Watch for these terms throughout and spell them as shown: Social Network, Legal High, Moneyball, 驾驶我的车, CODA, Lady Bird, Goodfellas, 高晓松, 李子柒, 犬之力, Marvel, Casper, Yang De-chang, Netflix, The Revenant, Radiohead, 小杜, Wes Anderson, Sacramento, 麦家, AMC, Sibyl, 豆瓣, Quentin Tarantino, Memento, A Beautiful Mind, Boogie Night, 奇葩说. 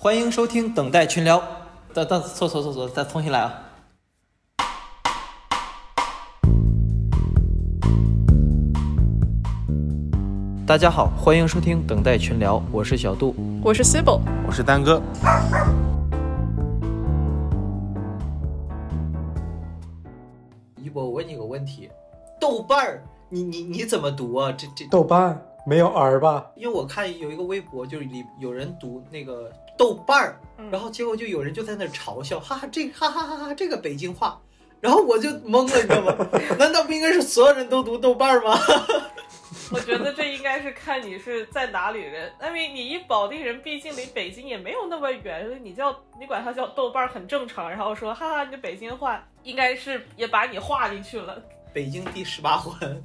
欢迎收听等待群聊。错，再重新来啊！大家好，欢迎收听等待群聊，我是小杜，我是 Sibyl， 我是丹哥。一博，我问你个问题，豆瓣儿，你怎么读啊？这豆瓣没有 R 吧？因为我看有一个微博，就是有人读那个豆瓣儿，然后结果就有人就在那嘲笑，哈哈，这哈哈哈哈，这个北京话，然后我就懵了，你知道吗？难道不应该是所有人都读豆瓣吗？我觉得这应该是看你是在哪里人，因为你一保定人，毕竟离北京也没有那么远，所以你管他叫豆瓣很正常。然后说哈哈，你北京话应该是也把你划进去了。北京第18环。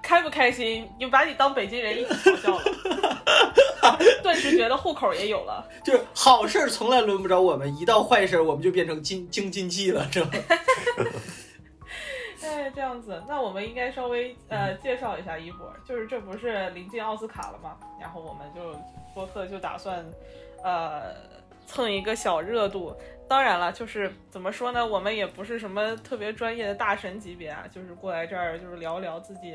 开不开心？你把你当北京人一起嘲笑了，顿时觉得户口也有了。就是好事从来轮不着我们，一到坏事我们就变成京津冀了，是吧？哎，这样子，那我们应该稍微介绍一下一博，就是这不是临近奥斯卡了吗？然后我们就播客就打算蹭一个小热度。当然了，就是怎么说呢，我们也不是什么特别专业的大神级别啊，就是过来这儿就是聊聊自己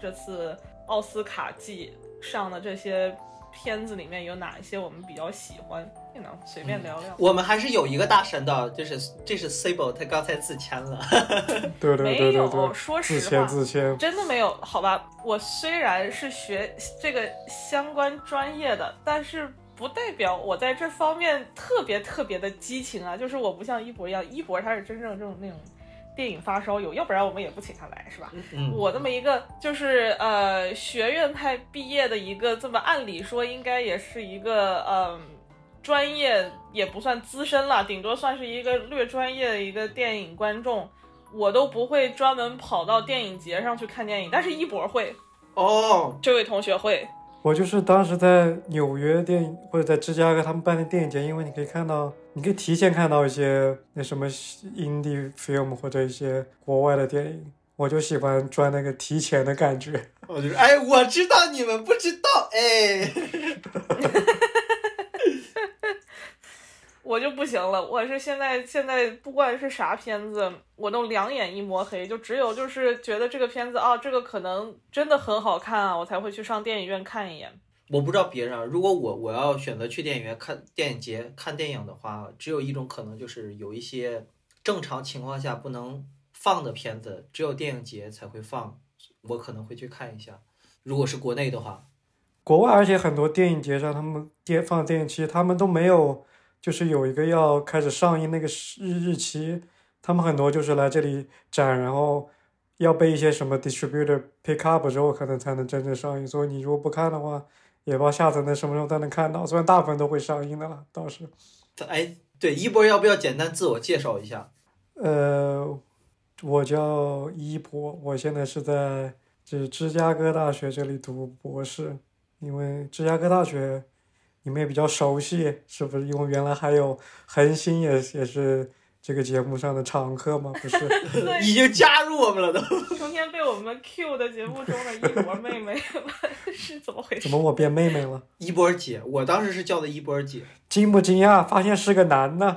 这次奥斯卡季上的这些片子里面有哪一些我们比较喜欢，也能随便聊聊。我们还是有一个大神的，就是这是 Sibyl， 他刚才自签了。对，没有，说实话，自签真的没有，好吧。我虽然是学这个相关专业的，但是不代表我在这方面特别特别的激情啊，就是我不像一博一样，一博他是真正这种那种电影发烧友，要不然我们也不请他来，是吧？我这么一个就是学院派毕业的一个，这么按理说应该也是一个专业也不算资深了，顶多算是一个略专业的一个电影观众，我都不会专门跑到电影节上去看电影，但是一博会哦，这位同学会。我就是当时在纽约电影或者在芝加哥他们办的电影节，因为你可以看到，你可以提前看到一些那什么 indie film 或者一些国外的电影，我就喜欢赚那个提前的感觉。我就是哎，我知道你们不知道哎，我就不行了，我是现在不管是啥片子，我都两眼一抹黑，就只有就是觉得这个片子啊，这个可能真的很好看啊，我才会去上电影院看一眼。我不知道别人啊，如果我要选择去电影院看电影节看电影的话，只有一种可能，就是有一些正常情况下不能放的片子，只有电影节才会放，我可能会去看一下。如果是国内的话，国外而且很多电影节上他们放电影期，他们都没有。就是有一个要开始上映那个日期，他们很多就是来这里展，然后要被一些什么 distributor pick up 之后可能才能真正上映，所以你如果不看的话也不知道下次能什么时候才能看到，虽然大部分都会上映的了倒是。哎，对，一博要不要简单自我介绍一下？我叫一博，我现在是在芝加哥大学这里读博士，因为芝加哥大学你们也比较熟悉，是不是？因为原来还有恒星也是这个节目上的常客吗？不是，已经加入我们了都。成天被我们 Q 的节目中的一博妹妹是怎么回事？怎么我变妹妹了？一博姐，我当时是叫的一博姐。惊不惊讶？发现是个男的。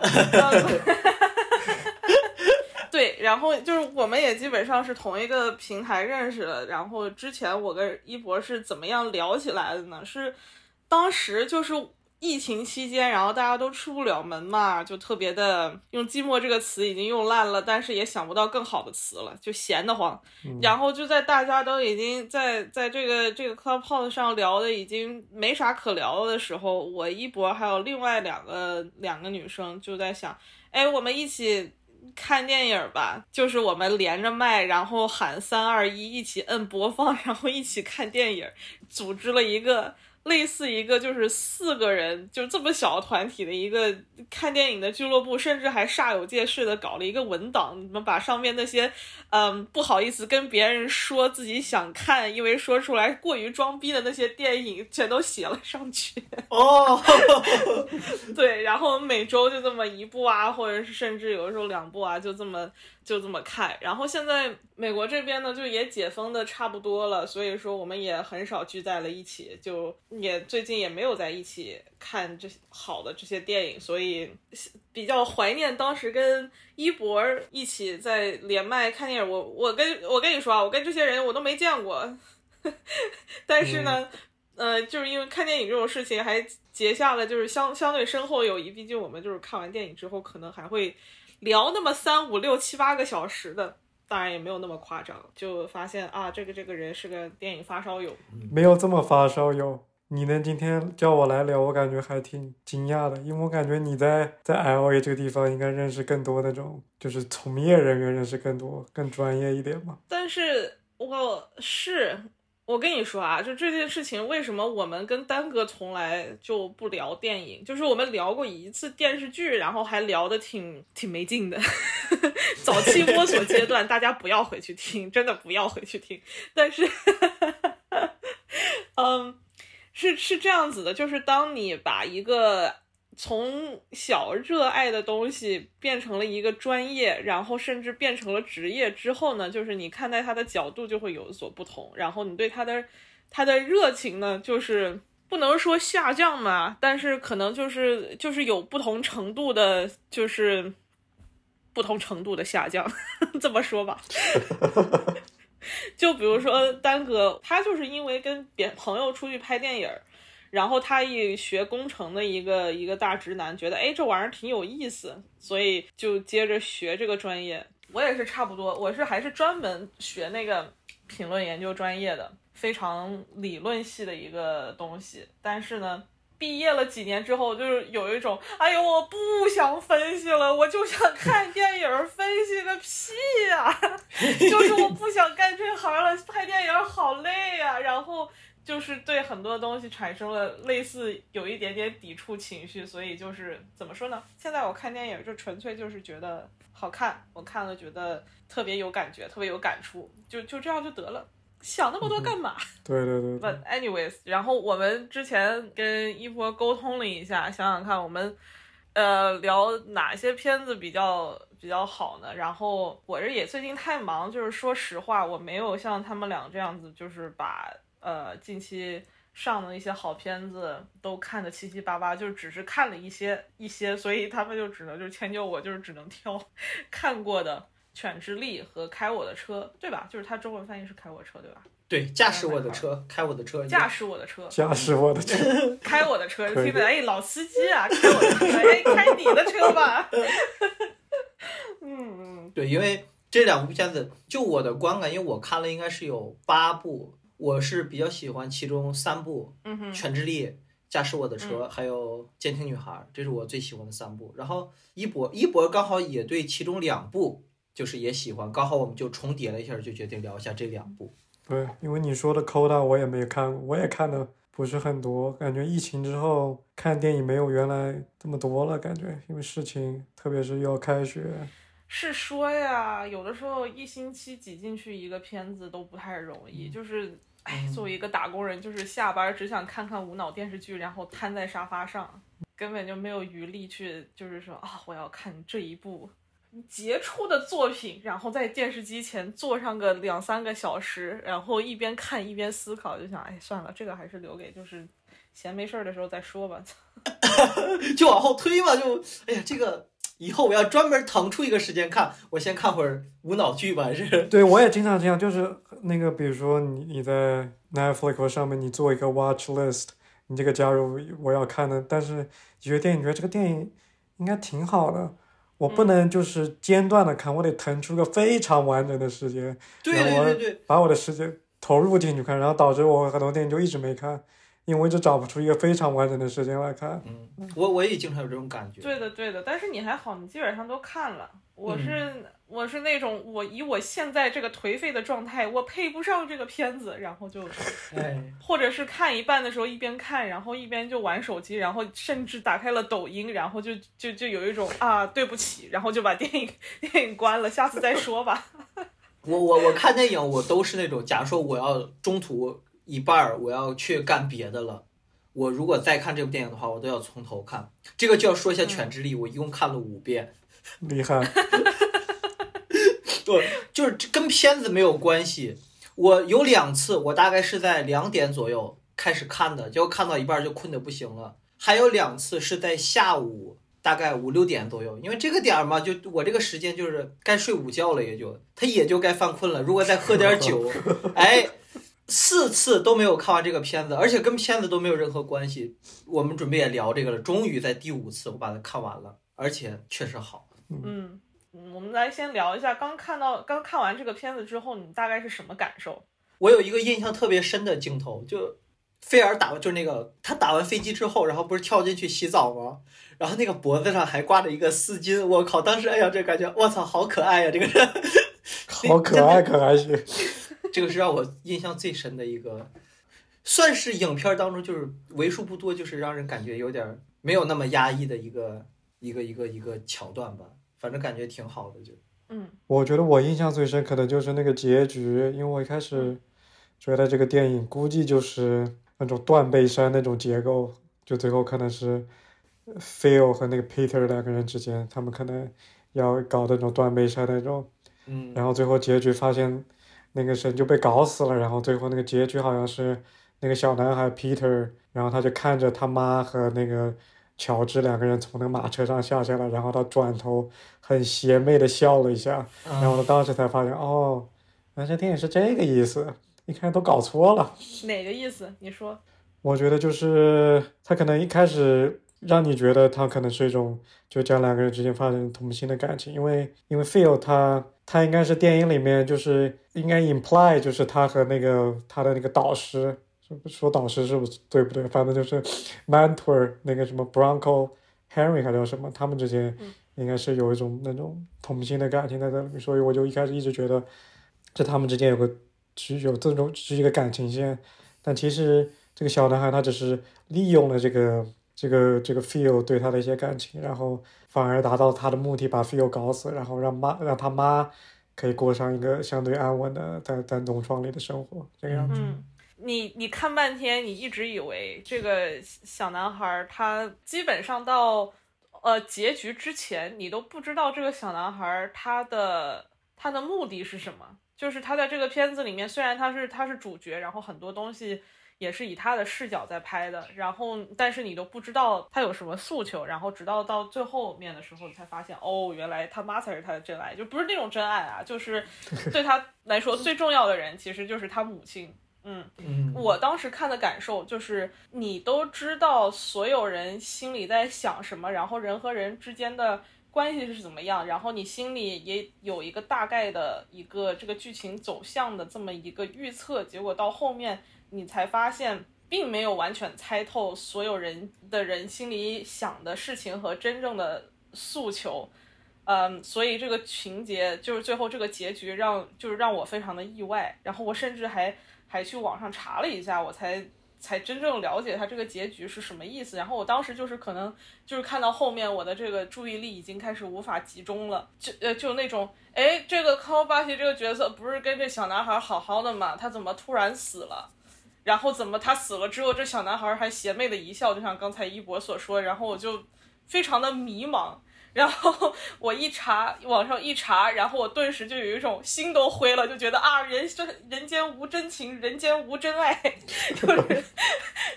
对，然后就是我们也基本上是同一个平台认识的。然后之前我跟一博是怎么样聊起来的呢？是。当时就是疫情期间，然后大家都出不了门嘛，就特别的用寂寞这个词已经用烂了，但是也想不到更好的词了，就闲得慌。然后就在大家都已经在这个 Clubhouse 上聊的已经没啥可聊的时候，我一博还有另外两个女生就在想，哎，我们一起看电影吧，就是我们连着麦，然后喊3、2、1，一起摁播放，然后一起看电影，组织了一个。类似一个就是4个人就这么小团体的一个看电影的俱乐部，甚至还煞有介事的搞了一个文档，你们把上面那些不好意思跟别人说自己想看，因为说出来过于装逼的那些电影全都写了上去哦对，然后每周就这么一部啊，或者是甚至有的时候2部啊，就这么看。然后现在美国这边呢就也解封的差不多了，所以说我们也很少聚在了一起，就也最近也没有在一起看这好的这些电影，所以比较怀念当时跟一博一起在连麦看电影。我跟你说啊，我跟这些人我都没见过，但是呢，就是因为看电影这种事情，还结下了就是相对深厚友谊。毕竟我们就是看完电影之后，可能还会聊那么3、5、6、7、8个小时的。当然也没有那么夸张，就发现啊，这个人是个电影发烧友，没有这么发烧友。你呢？今天叫我来聊，我感觉还挺惊讶的，因为我感觉你在 LA 这个地方应该认识更多那种，就是从业人员认识更多、更专业一点嘛。但是我跟你说啊，就这件事情，为什么我们跟丹哥从来就不聊电影？就是我们聊过一次电视剧，然后还聊得挺没劲的。早期摸索阶段，大家不要回去听，真的不要回去听。但是，是这样子的，就是当你把一个从小热爱的东西变成了一个专业，然后甚至变成了职业之后呢，就是你看待它的角度就会有所不同，然后你对它的热情呢，就是不能说下降嘛，但是可能就是有不同程度的，就是。不同程度的下降，这么说吧。就比如说丹哥，他就是因为跟别朋友出去拍电影，然后他一学工程的一个大直男，觉得哎这玩意儿挺有意思，所以就接着学这个专业。我也是差不多，我还是专门学那个评论研究专业的，非常理论系的一个东西。但是呢，毕业了几年之后，就是有一种哎呦我不想分析了，我就想看电影，分析个屁呀、啊！就是我不想干这行了，拍电影好累啊。然后就是对很多东西产生了类似有一点点抵触情绪，所以就是怎么说呢，现在我看电影就纯粹就是觉得好看，我看了觉得特别有感觉，特别有感触，就这样就得了，想那么多干嘛？对。But anyways， 然后我们之前跟一博沟通了一下，想想看我们聊哪些片子比较好呢？然后我这也最近太忙，就是说实话，我没有像他们俩这样子，就是把近期上的一些好片子都看得七七八八，就只是看了一些，所以他们就只能就迁就我，就是只能挑看过的。犬之力和开我的车，对吧？就是它中文翻译是开我车，对吧？对，驾驶我的车，开我的车，驾驶我的车，驾驶我的车，开我的车，听着哎，老司机啊，开我的车，哎，开你的车吧。对，因为这两部片子，就我的观感，因为我看了应该是有8部，我是比较喜欢其中3部，犬之力。驾驶我的车，还有监听女孩，这是我最喜欢的3部。然后一博刚好也对其中2部。就是也喜欢，刚好我们就重叠了一下，就决定聊一下这2部。对，因为你说的 CODA 我也没看过，我也看的不是很多，感觉疫情之后看电影没有原来这么多了，感觉因为事情，特别是要开学。是说呀，有的时候一星期挤进去一个片子都不太容易，就是哎，作为一个打工人，就是下班只想看看无脑电视剧，然后瘫在沙发上，根本就没有余力去，就是说啊，我要看这一部。杰出的作品，然后在电视机前坐上个2、3个小时，然后一边看一边思考，就想哎算了，这个还是留给就是闲没事的时候再说吧。就往后推嘛，就哎呀这个以后我要专门腾出一个时间看，我先看会儿无脑剧吧。是，对，我也经常这样，就是那个比如说你在 Netflix 上面你做一个 watch list， 你这个加入我要看的，但是有些电影觉得这个电影应该挺好的，我不能就是间断的看，我得腾出个非常完整的时间，对，把我的时间投入进去看，然后导致我很多电影就一直没看，因为我一直找不出一个非常完整的时间来看。我也经常有这种感觉。对的，但是你还好，你基本上都看了。我是那种，我以我现在这个颓废的状态，我配不上这个片子，然后就，或者是看一半的时候一边看，然后一边就玩手机，然后甚至打开了抖音，然后就有一种啊对不起，然后就把电影关了，下次再说吧。我看电影我都是那种，假如说我要中途一半我要去干别的了，我如果再看这部电影的话，我都要从头看。这个就要说一下《犬之力》，我一共看了5遍。厉害。对，就是跟片子没有关系。我有2次我大概是在2点左右开始看的，结果看到一半就困得不行了。还有两次是在下午大概5、6点左右，因为这个点儿嘛，就我这个时间就是该睡午觉了，也就该犯困了。如果再喝点酒，哎，4次都没有看完这个片子，而且跟片子都没有任何关系。我们准备也聊这个了，终于在第5次我把它看完了，而且确实好。嗯，我们来先聊一下刚看完这个片子之后，你大概是什么感受？我有一个印象特别深的镜头，就菲尔就是那个他打完飞机之后，然后不是跳进去洗澡吗？然后那个脖子上还挂着一个丝巾，我靠！当时哎呀，这感觉，我操，好可爱呀、啊！这个人好可爱，可还行。这个是让我印象最深的一个，算是影片当中就是为数不多，就是让人感觉有点没有那么压抑的一个桥段吧。反正感觉挺好的，就我觉得我印象最深可能就是那个结局，因为我一开始觉得这个电影估计就是那种断背山那种结构，就最后可能是。Phil 和那个 Peter 两个人之间，他们可能要搞那种断背山那种，然后最后结局发现那个神就被搞死了，然后最后那个结局好像是那个小男孩 Peter， 然后他就看着他妈和那个乔治两个人从那个马车上下下来，然后他转头很邪魅的笑了一下，然后他当时才发现哦，原来这电影是这个意思，一开始都搞错了。哪个意思？你说？我觉得就是他可能一开始。让你觉得他可能是一种就将两个人之间发生同性的感情，因为 Phil 他应该是电影里面就是应该 imply 就是他和那个他的那个导师，说导师是不是对不对，反正就是 mentor 那个什么 Bronco Henry 还叫什么，他们之间应该是有一种那种同性的感情在这里，所以我就一开始一直觉得这他们之间有这种是一个感情线，但其实这个小男孩他只是利用了这个 Phil 对他的一些感情，然后反而达到他的目的，把 Phil 搞死，然后让他妈可以过上一个相对安稳的在农庄里的生活，这个样子。你看半天，你一直以为这个小男孩他基本上到结局之前，你都不知道这个小男孩他的目的是什么。就是他在这个片子里面，虽然他是主角，然后很多东西。也是以他的视角在拍的，然后但是你都不知道他有什么诉求，然后直到最后面的时候你才发现，哦，原来他妈才是他的真爱，就不是那种真爱啊，就是对他来说最重要的人其实就是他母亲。我当时看的感受就是你都知道所有人心里在想什么，然后人和人之间的关系是怎么样，然后你心里也有一个大概的一个这个剧情走向的这么一个预测，结果到后面你才发现并没有完全猜透所有人的人心里想的事情和真正的诉求，所以这个情节就是最后这个结局让我非常的意外，然后我甚至还去网上查了一下，我才真正了解他这个结局是什么意思，然后我当时就是可能就是看到后面我的这个注意力已经开始无法集中了，就那种哎，这个康巴奇这个角色不是跟这小男孩好好的吗，他怎么突然死了，然后怎么他死了之后这小男孩还邪魅的一笑，就像刚才一博所说，然后我就非常的迷茫，然后我网上一查，然后我顿时就有一种心都灰了，就觉得啊，人间无真情，人间无真爱，就是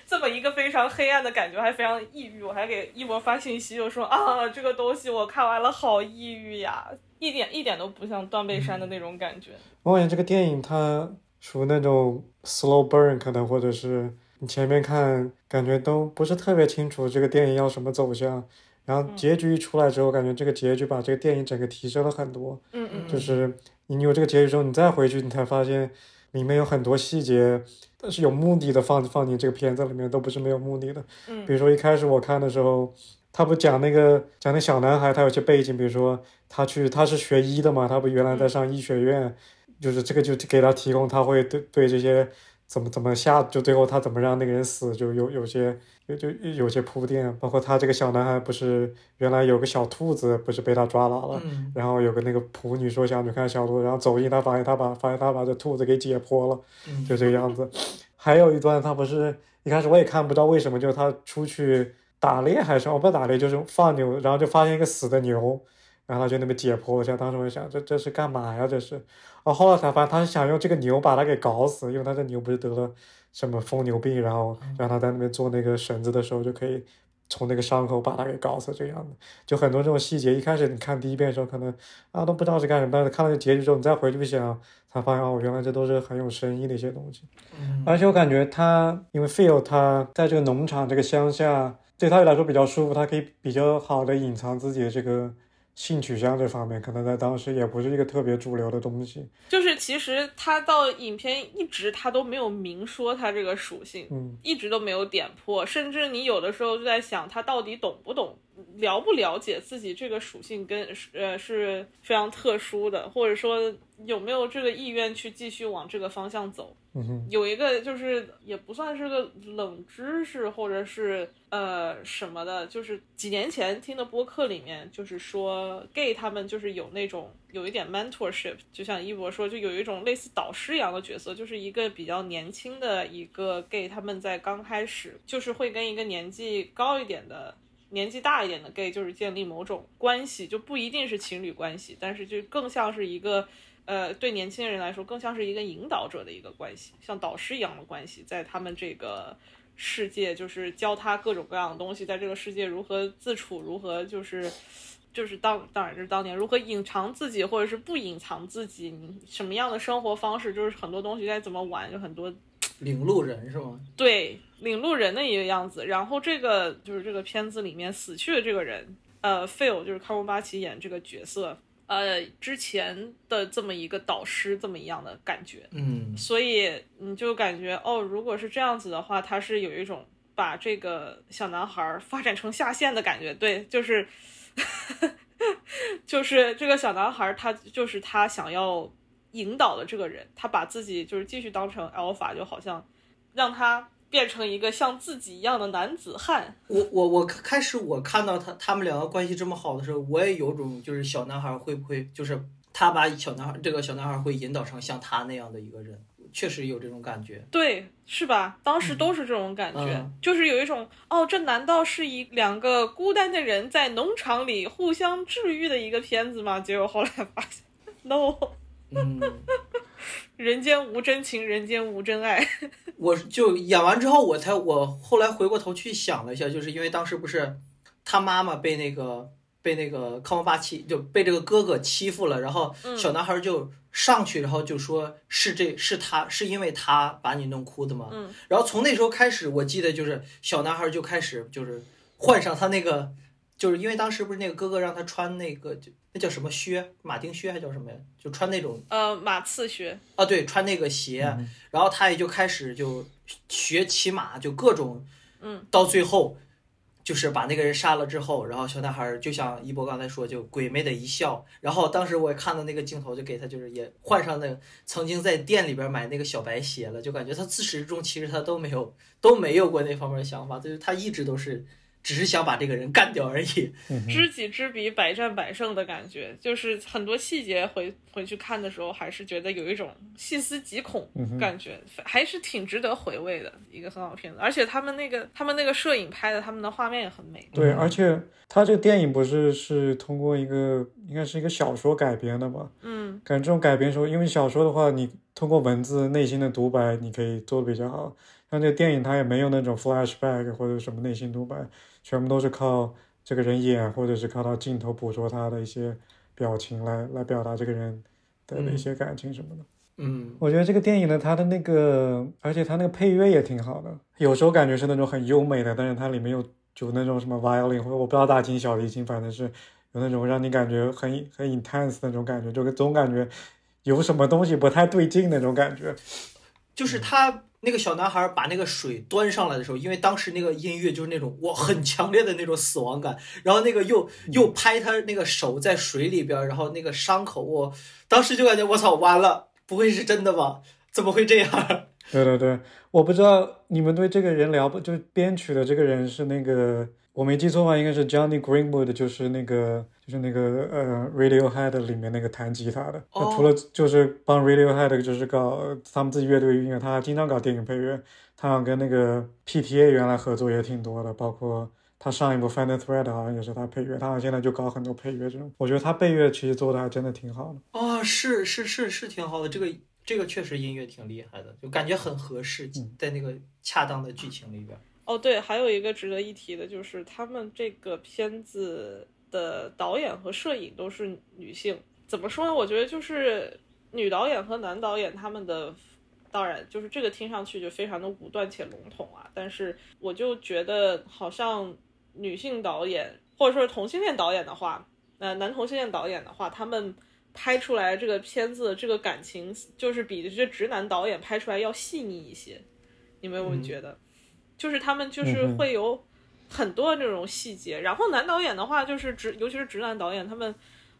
这么一个非常黑暗的感觉，还非常抑郁。我还给一博发信息就说啊，这个东西我看完了好抑郁呀，一点都不像断背山的那种感觉。我感觉这个电影它属于那种 slow burn， 可能或者是你前面看感觉都不是特别清楚这个电影要什么走向。然后结局一出来之后，感觉这个结局把这个电影整个提升了很多。就是你有这个结局之后，你再回去，你才发现里面有很多细节，但是有目的的放进这个片子里面，都不是没有目的的。比如说一开始我看的时候，他不讲那小男孩，他有些背景，比如说他是学医的嘛，他不原来在上医学院，就是这个就给他提供他会对这些。怎么下就最后他怎么让那个人死就有些铺垫，包括他这个小男孩不是原来有个小兔子不是被他抓牢了，然后有个那个仆女说想去看小兔子，然后走进他发现他把这兔子给解剖了，就这个样子。还有一段他不是一开始我也看不到为什么，就是他出去打猎还是不打猎就是放牛，然后就发现一个死的牛。然后他就那边解剖一下，当时我就想这是干嘛呀这是，哦，后来才发现他是想用这个牛把他给搞死，因为他这牛不是得了什么疯牛病，然后让他在那边做那个绳子的时候就可以从那个伤口把他给搞死这样的，就很多这种细节，一开始你看第一遍的时候可能啊都不知道是干什么，但是看到结局之后你再回去想才发现哦，原来这都是很有深意的一些东西。而且我感觉他因为 Phil 他在这个农场这个乡下对他来说比较舒服，他可以比较好的隐藏自己的这个性取向这方面，可能在当时也不是一个特别主流的东西，就是其实他到影片一直他都没有明说他这个属性，一直都没有点破，甚至你有的时候就在想他到底懂不懂，了不了解自己这个属性跟是非常特殊的，或者说有没有这个意愿去继续往这个方向走。有一个就是也不算是个冷知识或者是什么的，就是几年前听的播客里面就是说 gay 他们就是有那种有一点 mentorship， 就像一博说就有一种类似导师一样的角色，就是一个比较年轻的一个 gay 他们在刚开始就是会跟一个年纪高一点的年纪大一点的 gay 就是建立某种关系，就不一定是情侣关系，但是就更像是一个对年轻人来说更像是一个引导者的一个关系，像导师一样的关系，在他们这个世界就是教他各种各样的东西，在这个世界如何自处，如何就是当然就是当年如何隐藏自己或者是不隐藏自己，什么样的生活方式，就是很多东西该怎么玩，就很多领路人是吗？对，领路人的一个样子。然后这个就是这个片子里面死去的这个人Phil 就是康伯巴奇演这个角色之前的这么一个导师这么一样的感觉，所以你就感觉哦，如果是这样子的话，他是有一种把这个小男孩发展成下线的感觉，对，就是就是这个小男孩他就是他想要引导的这个人，他把自己就是继续当成 alpha， 就好像让他变成一个像自己一样的男子汉。我开始我看到他们两个关系这么好的时候，我也有种就是小男孩会不会就是他把这个小男孩会引导成像他那样的一个人，确实有这种感觉，对，是吧？当时都是这种感觉，就是有一种哦，这难道是两个孤单的人在农场里互相治愈的一个片子吗？结果后来发现 no， 人间无真情，人间无真爱。我就演完之后我后来回过头去想了一下，就是因为当时不是他妈妈被那个康伯巴奇就被这个哥哥欺负了，然后小男孩就上去，然后就说是因为他把你弄哭的吗？然后从那时候开始，我记得就是小男孩就开始就是换上他那个，就是因为当时不是那个哥哥让他穿那个那叫什么靴，马丁靴还叫什么呀？就穿那种马刺靴啊，对，穿那个鞋，然后他也就开始就学骑马，就各种，到最后就是把那个人杀了之后，然后小男孩就像一博刚才说，就鬼魅的一笑。然后当时我也看到那个镜头，就给他就是也换上那个曾经在店里边买那个小白鞋了，就感觉他自始至终其实他都没有过那方面的想法，就是他一直都是。只是想把这个人干掉而已，知己知彼，百战百胜的感觉，就是很多细节回去看的时候，还是觉得有一种细思极恐感觉，还是挺值得回味的一个很好片子。而且他们那个摄影拍的，他们的画面也很美。对，而且他这个电影不是通过一个应该是一个小说改编的吧？感觉这种改编的时候，因为小说的话，你通过文字内心的独白，你可以做的比较好。像这电影它也没有那种 flashback 或者什么内心独白，全部都是靠这个人演或者是靠他镜头捕捉他的一些表情来表达这个人的一些感情什么的。我觉得这个电影呢，它的那个，而且它那个配乐也挺好的，有时候感觉是那种很优美的，但是它里面有那种什么 violin 或者我不知道大提琴小提琴，反正是有那种让你感觉很 intense 那种感觉，就总感觉有什么东西不太对劲那种感觉。就是他那个小男孩把那个水端上来的时候，因为当时那个音乐就是那种哇很强烈的那种死亡感，然后那个又拍他那个手在水里边，然后那个伤口，我当时就感觉我操完了，不会是真的吧？怎么会这样？对对对，我不知道你们对这个人聊不？就是编曲的这个人是那个，我没记错吧？应该是 Johnny Greenwood， 就是那个Radiohead 里面那个弹吉他的。除了就是帮 Radiohead 就是搞他们自己乐队音乐，他经常搞电影配乐。他跟那个 PTA 原来合作也挺多的，包括他上一部 Final Thread 好像也是他配乐，他现在就搞很多配乐这种，我觉得他配乐其实做的还真的挺好的。哦，是挺好的，这个确实音乐挺厉害的，就感觉很合适，在那个恰当的剧情里边。哦，对，还有一个值得一提的就是他们这个片子的导演和摄影都是女性。怎么说呢，我觉得就是女导演和男导演他们的，当然就是这个听上去就非常的武断且笼统啊，但是我就觉得好像女性导演或者说同性恋导演的话，男同性恋导演的话，他们拍出来这个片子这个感情就是比这直男导演拍出来要细腻一些，你们有没有觉得？就是他们就是会有很多那种细节，然后男导演的话就是尤其是直男导演，他们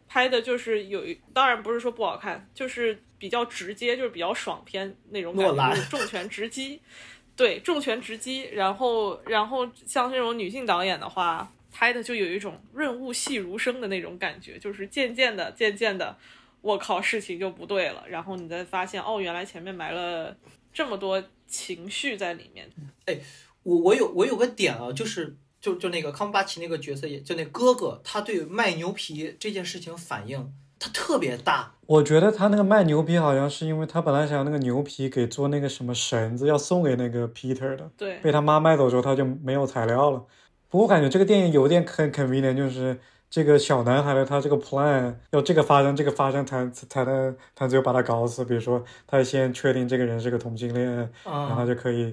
拍的就是有，当然不是说不好看，就是比较直接，就是比较爽片那种感觉，就是重拳直击，对，重拳直击。然后像这种女性导演的话，拍的就有一种润物细如生的那种感觉，就是渐渐的，我靠，事情就不对了，然后你再发现哦，原来前面埋了这么多情绪在里面。哎，我有个点啊，就是那个康巴奇那个角色，也就那哥哥，他对卖牛皮这件事情反应他特别大。我觉得他那个卖牛皮好像是因为他本来想那个牛皮给做那个什么绳子要送给那个 Peter 的，对，被他妈卖走之后他就没有材料了。不过我感觉这个电影有点很 convenient， 就是这个小男孩的他这个 plan 要这个发生才能他只有把他搞死。比如说他先确定这个人是个同性恋，然后他就可以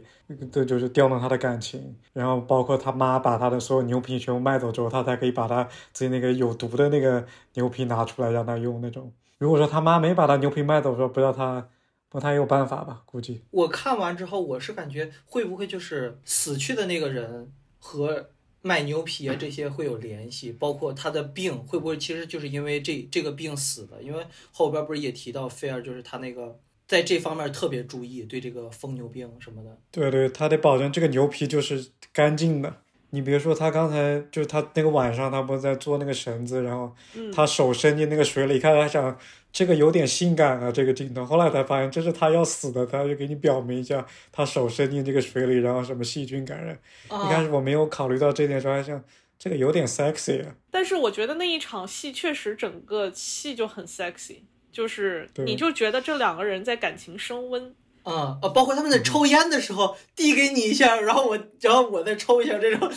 就是调动他的感情，然后包括他妈把他的所有牛皮全部卖走之后，他才可以把他自己那个有毒的那个牛皮拿出来让他用那种。如果说他妈没把他牛皮卖走说不知道他有办法吧，估计。我看完之后我是感觉会不会就是死去的那个人和卖牛皮啊，这些会有联系，包括他的病会不会其实就是因为这个病死的？因为后边不是也提到菲尔，就是他那个在这方面特别注意，对这个疯牛病什么的。对对，他得保证这个牛皮就是干净的。你别说他刚才就是他那个晚上他不是在做那个绳子，然后他手伸进那个水里，看他想这个有点性感啊这个镜头，后来才发现这是他要死的，他就给你表明一下他手伸进这个水里然后什么细菌感染。一开始我没有考虑到这点，说还想这个有点 sexy 啊。但是我觉得那一场戏确实整个戏就很 sexy， 就是你就觉得这两个人在感情升温。包括他们在抽烟的时候递给你一下，然后我再抽一下这种。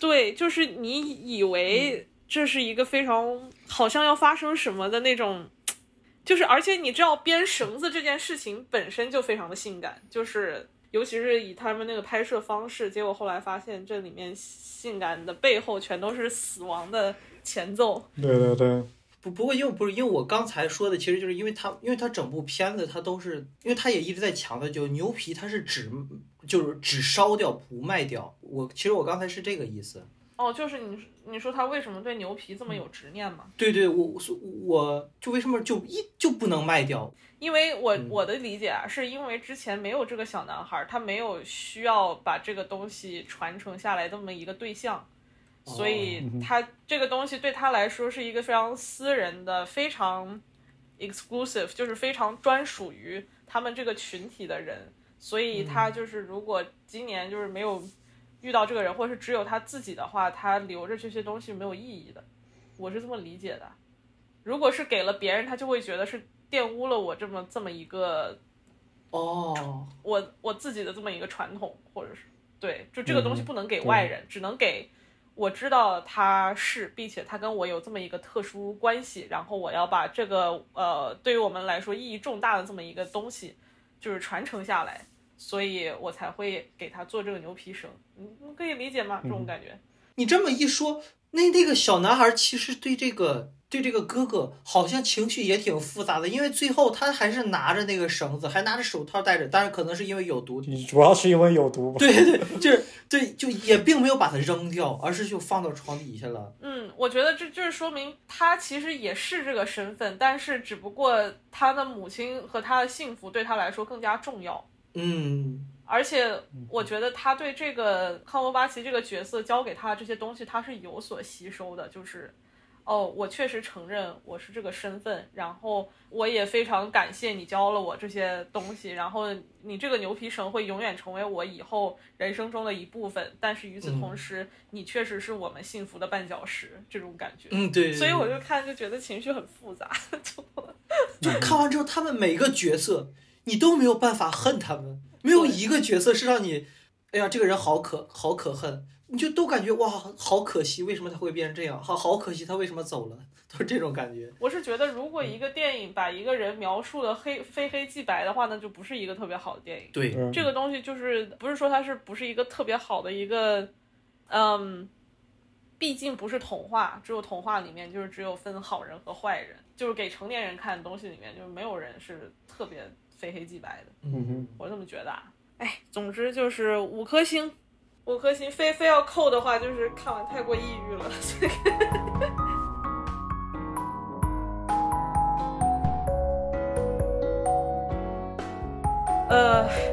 对，就是你以为这是一个非常好像要发生什么的那种，就是而且你知道编绳子这件事情本身就非常的性感，就是尤其是以他们那个拍摄方式，结果后来发现这里面性感的背后全都是死亡的前奏。对对对。不过因为我刚才说的，其实就是因为他整部片子他都是，因为他也一直在强调，就牛皮它是只烧掉不卖掉。其实我刚才是这个意思。哦，就是你说他为什么对牛皮这么有执念吗？对对，我就为什么就不能卖掉？因为我的理解啊，是因为之前没有这个小男孩，他没有需要把这个东西传承下来这么一个对象。所以他这个东西对他来说是一个非常私人的，非常 exclusive， 就是非常专属于他们这个群体的人。所以他就是如果今年就是没有遇到这个人，或是只有他自己的话，他留着这些东西没有意义的，我是这么理解的。如果是给了别人，他就会觉得是玷污了我这么一个我自己的这么一个传统，或者是对，就这个东西不能给外人，只能给我知道他是，并且他跟我有这么一个特殊关系，然后我要把这个对于我们来说意义重大的这么一个东西就是传承下来，所以我才会给他做这个牛皮绳。你可以理解吗？这种感觉。你这么一说，那个小男孩其实对这个哥哥好像情绪也挺复杂的，因为最后他还是拿着那个绳子，还拿着手套戴着，但是可能是因为有毒，主要是因为有毒吧。对对，就是对，就也并没有把它扔掉，而是就放到床底下了。我觉得这就是说明他其实也是这个身份，但是只不过他的母亲和他的幸福对他来说更加重要。而且我觉得他对这个康伯巴奇这个角色交给他这些东西，他是有所吸收的，就是哦，我确实承认我是这个身份，然后我也非常感谢你教了我这些东西，然后你这个牛皮绳会永远成为我以后人生中的一部分，但是与此同时，你确实是我们幸福的绊脚石，这种感觉。嗯，对。所以我就看就觉得情绪很复杂，就看完之后，他们每个角色你都没有办法恨他们，没有一个角色是让你，哎呀，这个人好可恨。你就都感觉哇，好可惜，为什么他会变成这样？好可惜，他为什么走了？都是这种感觉。我是觉得，如果一个电影把一个人描述的非黑即白的话，那就不是一个特别好的电影。对，这个东西就是不是说它是不是一个特别好的一个，毕竟不是童话，只有童话里面就是只有分好人和坏人，就是给成年人看的东西里面，就是没有人是特别非黑即白的。嗯哼，我这么觉得啊。哎，总之就是5颗星。5颗星，非要扣的话，就是看完太过抑郁了。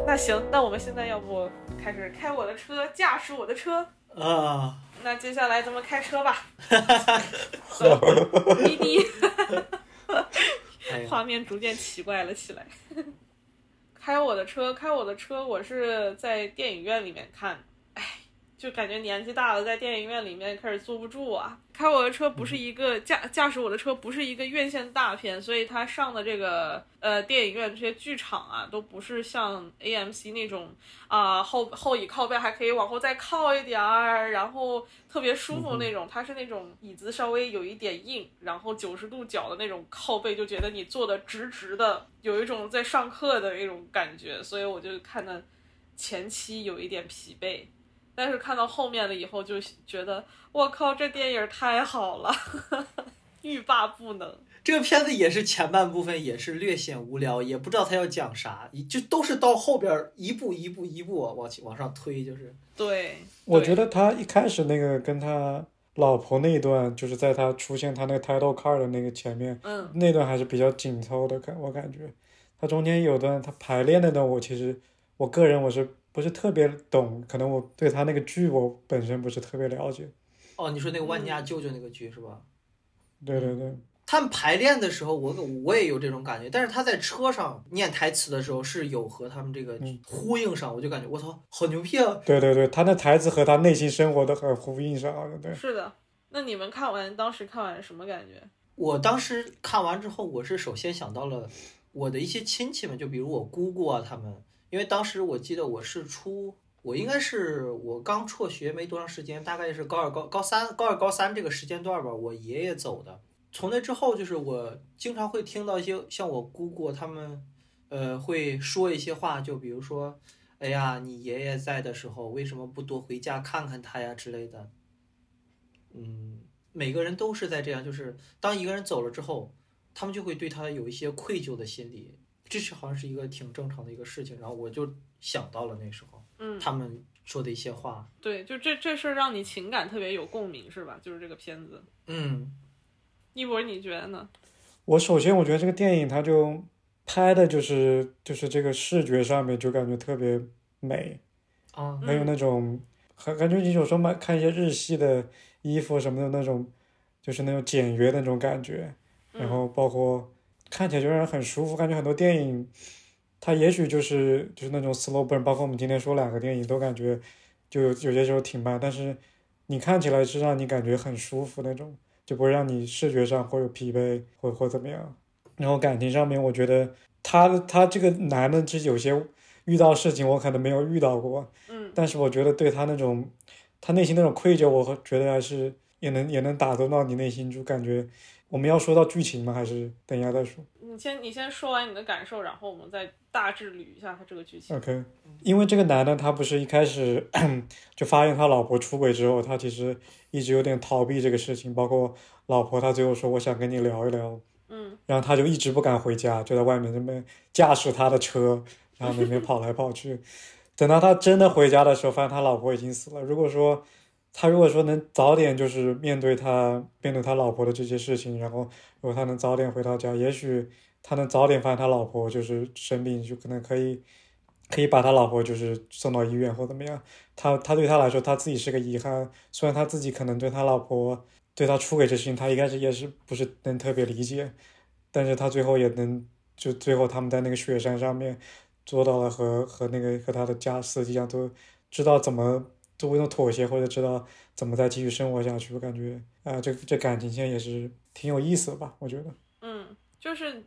那行，那我们现在要不开始开我的车，驾驶我的车啊？那接下来咱们开车吧。滴滴，画面逐渐奇怪了起来。开我的车，我是在电影院里面看。就感觉年纪大了，在电影院里面开始坐不住啊！开我的车不是一个驾驶我的车不是一个院线大片，所以它上的这个电影院这些剧场啊，都不是像 AMC 那种啊、后椅靠背还可以往后再靠一点儿，然后特别舒服那种。它是那种椅子稍微有一点硬，然后90度角的那种靠背，就觉得你坐的直直的，有一种在上课的那种感觉。所以我就看的前期有一点疲惫。但是看到后面了以后就觉得我靠，这电影太好了，欲罢不能。这个片子也是前半部分也是略显无聊，也不知道他要讲啥，就都是到后边一步往上推，就是对。我觉得他一开始那个跟他老婆那一段，就是在他出现他那个 title card 的那个前面，那段还是比较紧凑的，我感觉他中间有段他排练那段，我个人是不是特别懂，可能我对他那个剧我本身不是特别了解。哦，你说那个万家舅舅那个剧是吧？对对对，他们排练的时候我也有这种感觉，但是他在车上念台词的时候是有和他们这个呼应上，我就感觉我操，好牛逼啊！对对对，他那台词和他内心生活都很呼应上，对。是的，那你们当时看完什么感觉？我当时看完之后，我是首先想到了我的一些亲戚们，就比如我姑姑啊他们。因为当时我记得我刚辍学没多长时间，大概是高二高三这个时间段吧，我爷爷走的。从那之后就是我经常会听到一些像我姑姑他们会说一些话，就比如说哎呀，你爷爷在的时候为什么不多回家看看他呀之类的。每个人都是在这样，就是当一个人走了之后，他们就会对他有一些愧疚的心理，这是好像是一个挺正常的一个事情，然后我就想到了那时候，他们说的一些话。对，就这事让你情感特别有共鸣，是吧？就是这个片子。一博，你觉得呢？我觉得这个电影它就拍的就是这个视觉上面就感觉特别美啊，还有那种感觉你有时候看一些日系的衣服什么的那种，就是那种简约的那种感觉，然后包括。看起来就让人很舒服，感觉很多电影它也许就是那种 slow burn， 包括我们今天说2个电影都感觉就有些时候挺慢，但是你看起来是让你感觉很舒服那种，就不会让你视觉上会有疲惫或怎么样。然后感情上面我觉得他这个男的就有些遇到事情我可能没有遇到过，但是我觉得对他那种他内心那种愧疚，我觉得还是也能打动到你内心，就感觉。我们要说到剧情吗？还是等一下再说？你先说完你的感受，然后我们再大致捋一下他这个剧情。OK， 因为这个男的他不是一开始就发现他老婆出轨之后，他其实一直有点逃避这个事情，包括老婆他最后说我想跟你聊一聊，然后他就一直不敢回家，就在外面那边驾驶他的车，然后那边跑来跑去。等到他真的回家的时候，发现他老婆已经死了。如果说能早点就是面对他老婆的这些事情，然后如果他能早点回到家，也许他能早点发现他老婆就是生病，就可能可以把他老婆就是送到医院或怎么样。他对他来说他自己是个遗憾，虽然他自己可能对他老婆对他出轨这事情，他一开始也是不是能特别理解，但是他最后也能，就最后他们在那个雪山上面做到了和他的家司机一样，都知道怎么做一种妥协，或者知道怎么再继续生活下去。我感觉啊、这感情线也是挺有意思的吧，我觉得。嗯，就是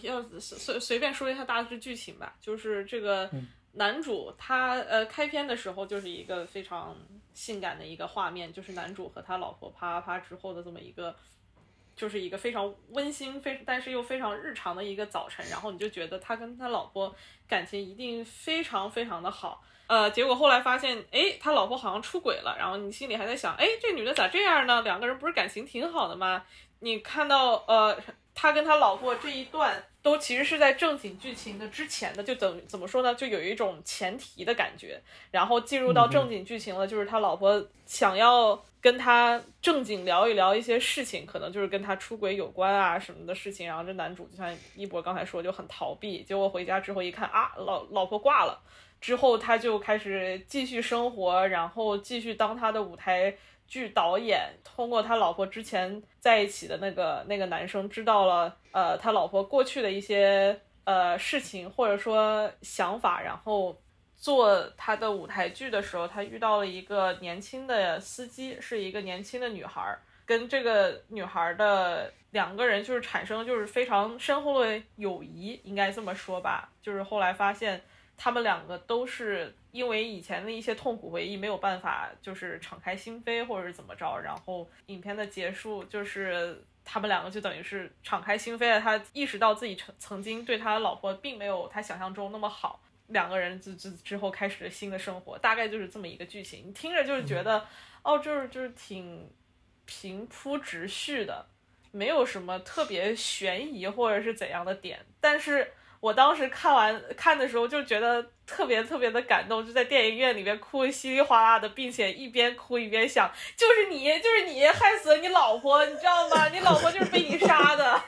要随便说一下大致剧情吧，就是这个。嗯，男主他开篇的时候就是一个非常性感的一个画面，就是男主和他老婆啪啪之后的这么一个，就是一个非常温馨但是又非常日常的一个早晨，然后你就觉得他跟他老婆感情一定非常非常的好，结果后来发现哎，他老婆好像出轨了，然后你心里还在想哎，这女的咋这样呢，两个人不是感情挺好的吗？你看到他跟他老婆这一段都其实是在正经剧情的之前的，就怎么说呢，就有一种前提的感觉，然后进入到正经剧情了，就是他老婆想要跟他正经聊一聊一些事情，可能就是跟他出轨有关啊什么的事情，然后这男主就像一博刚才说就很逃避，结果回家之后一看啊，老婆挂了，之后他就开始继续生活，然后继续当他的舞台剧导演，通过他老婆之前在一起的那个男生知道了他老婆过去的一些事情或者说想法，然后做他的舞台剧的时候他遇到了一个年轻的司机，是一个年轻的女孩，跟这个女孩的两个人就是产生就是非常深厚的友谊，应该这么说吧，就是后来发现他们两个都是因为以前的一些痛苦回忆没有办法就是敞开心扉或者是怎么着，然后影片的结束就是他们两个就等于是敞开心扉了，他意识到自己曾经对他老婆并没有他想象中那么好，两个人之后开始了新的生活，大概就是这么一个剧情。你听着就是觉得哦，就是挺平铺直叙的，没有什么特别悬疑或者是怎样的点，但是我当时看的时候就觉得特别特别的感动，就在电影院里面哭稀里哗啦的，并且一边哭一边想就是你害死了你老婆，你知道吗？你老婆就是被你杀的。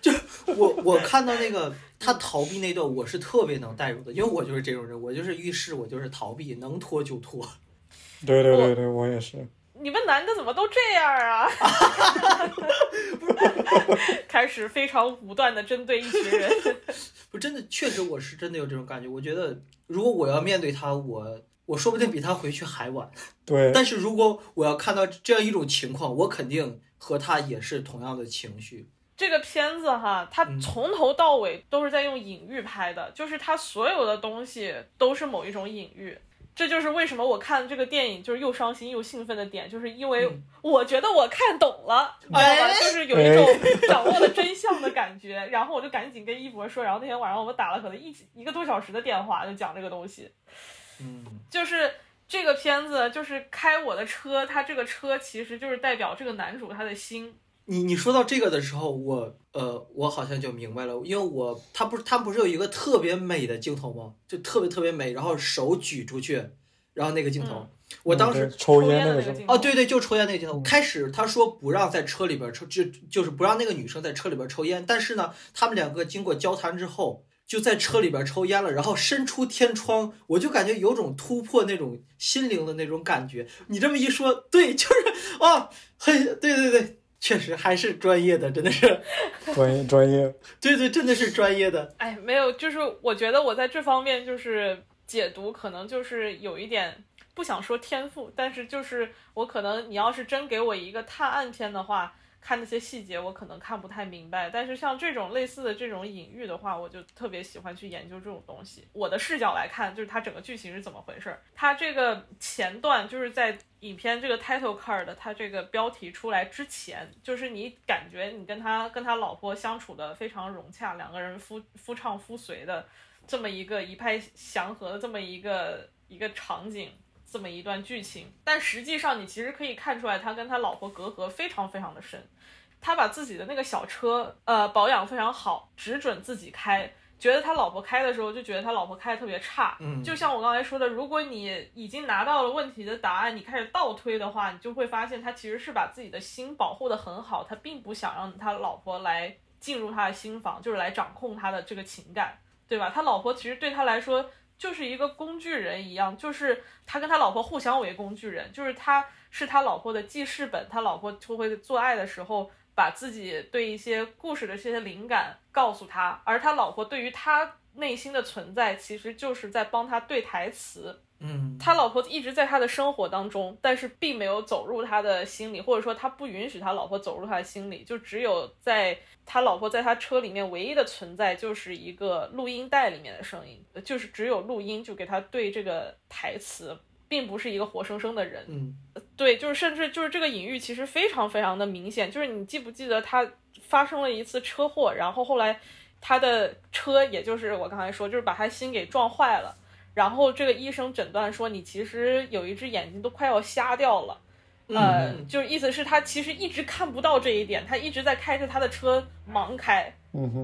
就我看到那个他逃避那段我是特别能代入的，因为我就是这种人，我就是遇事我就是逃避，能拖就拖。对对对对，我也是。你们男的怎么都这样啊？开始非常武断的针对一群人。不，真的，确实我是真的有这种感觉。我觉得如果我要面对他，我说不定比他回去还晚。对。但是如果我要看到这样一种情况，我肯定和他也是同样的情绪。这个片子哈，它从头到尾都是在用隐喻拍的，就是它所有的东西都是某一种隐喻。这就是为什么我看这个电影就是又伤心又兴奋的点，就是因为我觉得我看懂了，知道吧？就是有一种掌握了真相的感觉。然后我就赶紧跟一博说，然后那天晚上我们打了可能一个多小时的电话，就讲这个东西。嗯，就是这个片子，就是开我的车，他这个车其实就是代表这个男主他的心。你说到这个的时候，我好像就明白了，因为他不是有一个特别美的镜头吗？就特别特别美，然后手举出去，然后那个镜头，我当时抽烟那个镜头，哦对对，就抽烟那个镜头。开始他说不让在车里边抽，就是不让那个女生在车里边抽烟，但是呢，他们两个经过交谈之后，就在车里边抽烟了，然后伸出天窗，我就感觉有种突破那种心灵的那种感觉。你这么一说，对，就是啊，很对对对。确实还是专业的，真的是专业，对对，真的是专业的。哎，没有，就是我觉得我在这方面就是解读，可能就是有一点不想说天赋，但是就是我可能你要是真给我一个探案片的话，看那些细节我可能看不太明白，但是像这种类似的这种隐喻的话，我就特别喜欢去研究这种东西。我的视角来看，就是它整个剧情是怎么回事。它这个前段就是在影片这个 title card 它这个标题出来之前，就是你感觉你跟他老婆相处的非常融洽，两个人夫唱夫随的这么一个一派祥和的这么一个场景，这么一段剧情。但实际上你其实可以看出来他跟他老婆隔阂非常非常的深，他把自己的那个小车保养非常好，只准自己开，觉得他老婆开的时候就觉得他老婆开的特别差。就像我刚才说的，如果你已经拿到了问题的答案，你开始倒推的话，你就会发现他其实是把自己的心保护得很好，他并不想让他老婆来进入他的心房，就是来掌控他的这个情感，对吧？他老婆其实对他来说就是一个工具人一样，就是他跟他老婆互相为工具人，就是他是他老婆的记事本，他老婆就会做爱的时候把自己对一些故事的这些灵感告诉他，而他老婆对于他内心的存在其实就是在帮他对台词。嗯，他老婆一直在他的生活当中，但是并没有走入他的心里，或者说他不允许他老婆走入他的心里，就只有在他老婆在他车里面唯一的存在就是一个录音带里面的声音，就是只有录音就给他对这个台词，并不是一个活生生的人。嗯，对，就是甚至就是这个隐喻其实非常非常的明显，就是你记不记得他发生了一次车祸，然后后来他的车也就是我刚才说就是把他心给撞坏了，然后这个医生诊断说你其实有一只眼睛都快要瞎掉了，就意思是他其实一直看不到这一点，他一直在开着他的车盲开，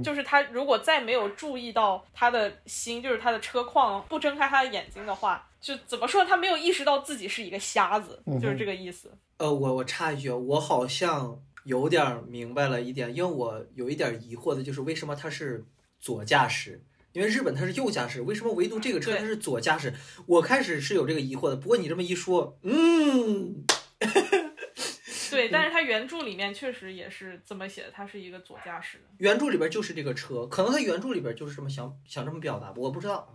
就是他如果再没有注意到他的心，就是他的车况，不睁开他的眼睛的话，就怎么说他没有意识到自己是一个瞎子，就是这个意思。我插一句，我好像有点明白了一点，因为我有一点疑惑的就是为什么他是左驾驶，因为日本它是右驾驶，为什么唯独这个车它是左驾驶？我开始是有这个疑惑的，不过你这么一说，对，但是它原著里面确实也是这么写的，它是一个左驾驶的。原著里边就是这个车，可能它原著里边就是这么想这么表达，我不知道。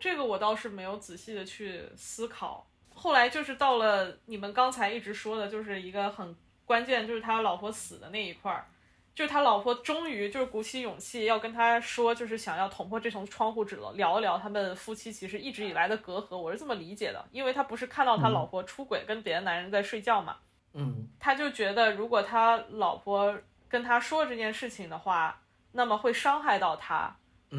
这个我倒是没有仔细的去思考。后来就是到了你们刚才一直说的，就是一个很关键，就是他老婆死的那一块儿。就是他老婆终于就是鼓起勇气要跟他说，就是想要捅破这层窗户纸了，聊一聊他们夫妻其实一直以来的隔阂。我是这么理解的，因为他不是看到他老婆出轨跟别的男人在睡觉嘛，他就觉得如果他老婆跟他说这件事情的话，那么会伤害到他，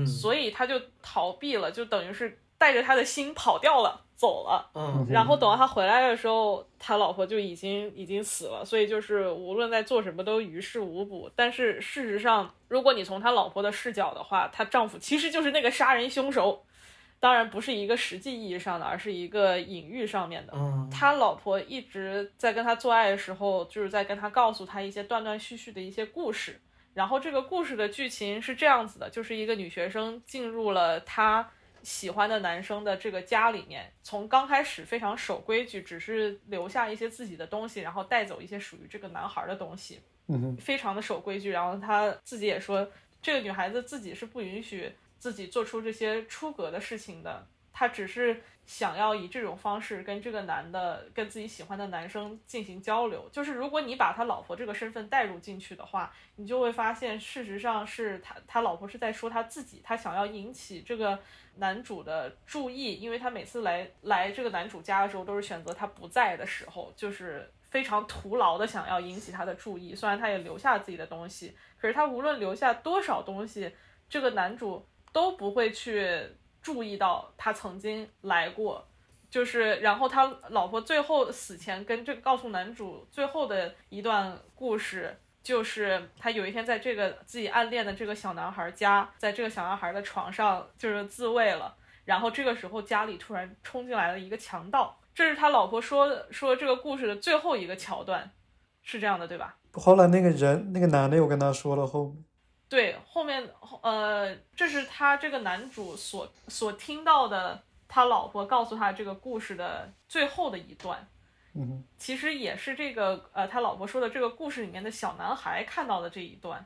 所以他就逃避了，就等于是带着他的心跑掉了，走了。然后等到他回来的时候，他老婆就已经死了，所以就是无论在做什么都于事无补。但是事实上，如果你从他老婆的视角的话，他丈夫其实就是那个杀人凶手，当然不是一个实际意义上的，而是一个隐喻上面的。他老婆一直在跟他做爱的时候，就是在跟他告诉他一些断断续续的一些故事。然后这个故事的剧情是这样子的，就是一个女学生进入了他喜欢的男生的这个家里面，从刚开始非常守规矩，只是留下一些自己的东西，然后带走一些属于这个男孩的东西，非常的守规矩。然后他自己也说，这个女孩子自己是不允许自己做出这些出格的事情的，她只是想要以这种方式跟这个男的，跟自己喜欢的男生进行交流。就是如果你把他老婆这个身份带入进去的话，你就会发现事实上是他老婆是在说他自己，他想要引起这个男主的注意，因为他每次来这个男主家的时候都是选择他不在的时候，就是非常徒劳的想要引起他的注意。虽然他也留下自己的东西，可是他无论留下多少东西，这个男主都不会去注意到他曾经来过。就是然后他老婆最后死前跟这个告诉男主最后的一段故事，就是他有一天在这个自己暗恋的这个小男孩家，在这个小男孩的床上就是自慰了，然后这个时候家里突然冲进来了一个强盗，这是他老婆说这个故事的最后一个桥段，是这样的对吧？后来那个男的又跟他说了后面，对，后面这是他这个男主所听到的他老婆告诉他这个故事的最后的一段。其实也是这个他老婆说的这个故事里面的小男孩看到的这一段。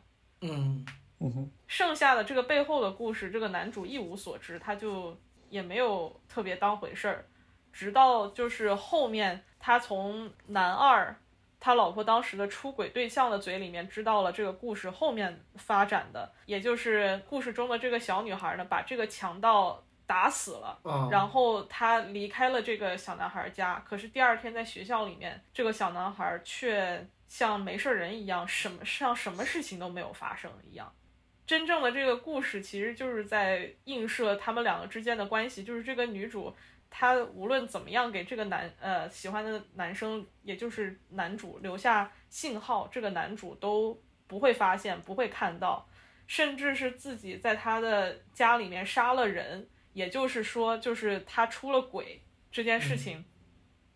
剩下的这个背后的故事，这个男主一无所知，他就也没有特别当回事儿。直到就是后面他从男二他老婆当时的出轨对象的嘴里面知道了这个故事后面发展的，也就是故事中的这个小女孩呢，把这个强盗打死了，然后她离开了这个小男孩家。可是第二天在学校里面，这个小男孩却像没事人一样，像什么事情都没有发生一样。真正的这个故事其实就是在映射他们两个之间的关系，就是这个女主他无论怎么样给这个喜欢的男生，也就是男主留下信号，这个男主都不会发现，不会看到，甚至是自己在他的家里面杀了人，也就是说就是他出了轨这件事情，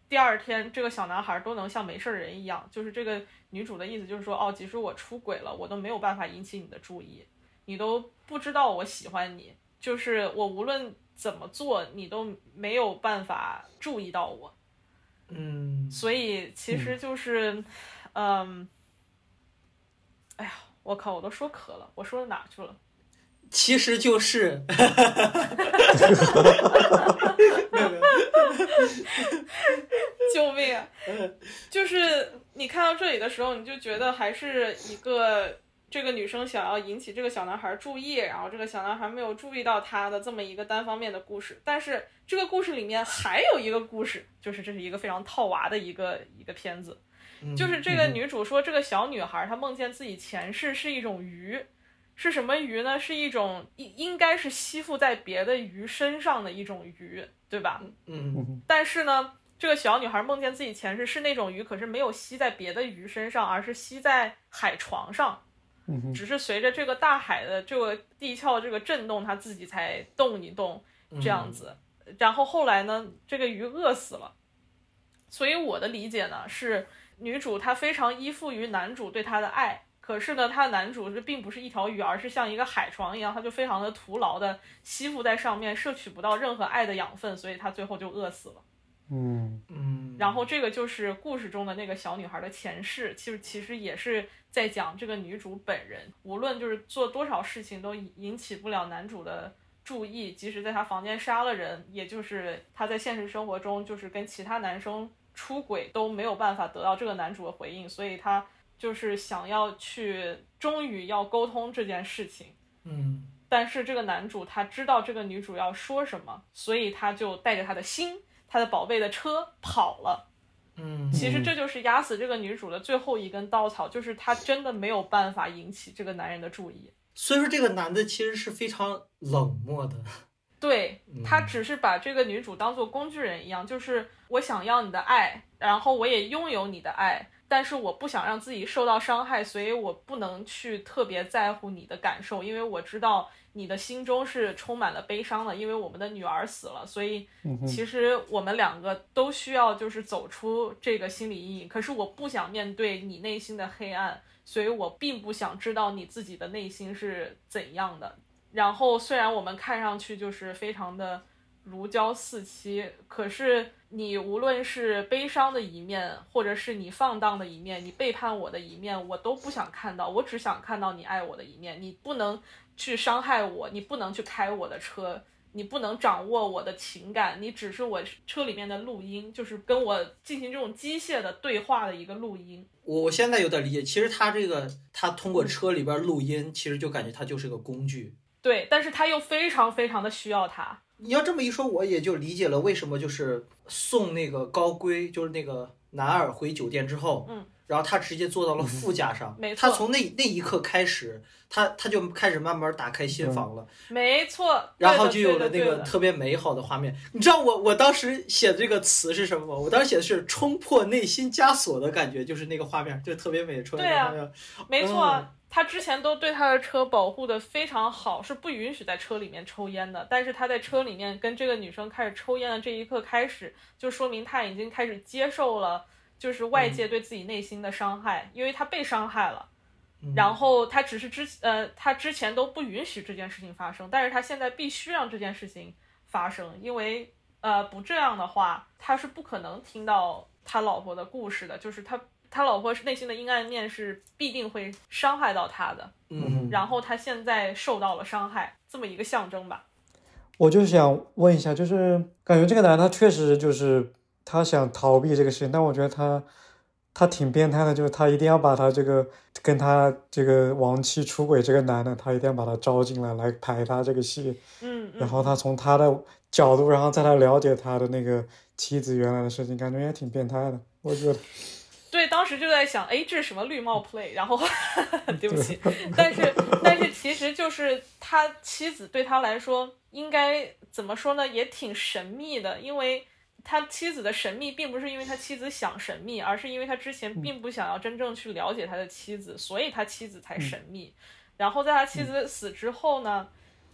第二天这个小男孩都能像没事人一样。就是这个女主的意思就是说，即使我出轨了，我都没有办法引起你的注意，你都不知道我喜欢你，就是我无论怎么做你都没有办法注意到我。嗯，所以其实就是哎呀我靠，我都说咳了，我说哪去了？其实就是救命啊，就是你看到这里的时候你就觉得还是一个这个女生想要引起这个小男孩注意，然后这个小男孩没有注意到她的这么一个单方面的故事。但是这个故事里面还有一个故事，就是这是一个非常套娃的一个片子，就是这个女主说这个小女孩她梦见自己前世是一种鱼，是什么鱼呢？是一种应该是吸附在别的鱼身上的一种鱼，对吧？嗯。但是呢这个小女孩梦见自己前世是那种鱼，可是没有吸在别的鱼身上，而是吸在海床上，只是随着这个大海的这个地壳这个震动它自己才动一动这样子。然后后来呢这个鱼饿死了。所以我的理解呢是女主她非常依附于男主对她的爱，可是呢她男主这并不是一条鱼，而是像一个海床一样，她就非常的徒劳的吸附在上面，摄取不到任何爱的养分，所以她最后就饿死了。然后这个就是故事中的那个小女孩的前世，其实也是在讲这个女主本人，无论就是做多少事情都引起不了男主的注意，即使在她房间杀了人，也就是她在现实生活中就是跟其他男生出轨都没有办法得到这个男主的回应，所以她就是想要去终于要沟通这件事情。但是这个男主他知道这个女主要说什么，所以他就带着他的心他的宝贝的车跑了。其实这就是压死这个女主的最后一根稻草，就是她真的没有办法引起这个男人的注意。所以说这个男的其实是非常冷漠的，对，他只是把这个女主当做工具人一样，就是我想要你的爱，然后我也拥有你的爱，但是我不想让自己受到伤害，所以我不能去特别在乎你的感受，因为我知道你的心中是充满了悲伤的，因为我们的女儿死了，所以其实我们两个都需要就是走出这个心理阴影，可是我不想面对你内心的黑暗，所以我并不想知道你自己的内心是怎样的。然后虽然我们看上去就是非常的如胶似漆，可是你无论是悲伤的一面，或者是你放荡的一面，你背叛我的一面，我都不想看到，我只想看到你爱我的一面。你不能去伤害我，你不能去开我的车，你不能掌握我的情感，你只是我车里面的录音，就是跟我进行这种机械的对话的一个录音。我现在有点理解，其实他通过车里边录音，其实就感觉他就是个工具。对，但是他又非常非常的需要他。你要这么一说我也就理解了为什么就是送那个高龟就是那个男二回酒店之后，然后他直接坐到了副驾上，他从那一刻开始他就开始慢慢打开心房了，没错，然后就有了那个特别美好的画面。你知道我当时写这个词是什么吗？我当时写的是冲破内心枷锁的感觉，就是那个画面就特别美，对啊，没错啊。他之前都对他的车保护的非常好，是不允许在车里面抽烟的，但是他在车里面跟这个女生开始抽烟的这一刻开始，就说明他已经开始接受了就是外界对自己内心的伤害，因为他被伤害了，然后他只是他之前都不允许这件事情发生，但是他现在必须让这件事情发生，因为不这样的话他是不可能听到他老婆的故事的，就是他老婆内心的阴暗面是必定会伤害到他的，然后他现在受到了伤害，这么一个象征吧。我就想问一下，就是感觉这个男的他确实就是他想逃避这个事情，但我觉得他挺变态的，就是他一定要把他这个跟他这个亡妻出轨这个男的，他一定要把他招进来来拍他这个戏，然后他从他的角度，然后再来了解他的那个妻子原来的事情，感觉也挺变态的，我觉得。对，当时就在想，哎，这是什么绿帽 play？ 然后，对不起，但是其实就是他妻子对他来说，应该怎么说呢？也挺神秘的，因为他妻子的神秘，并不是因为他妻子想神秘，而是因为他之前并不想要真正去了解他的妻子，所以他妻子才神秘。然后在他妻子死之后呢，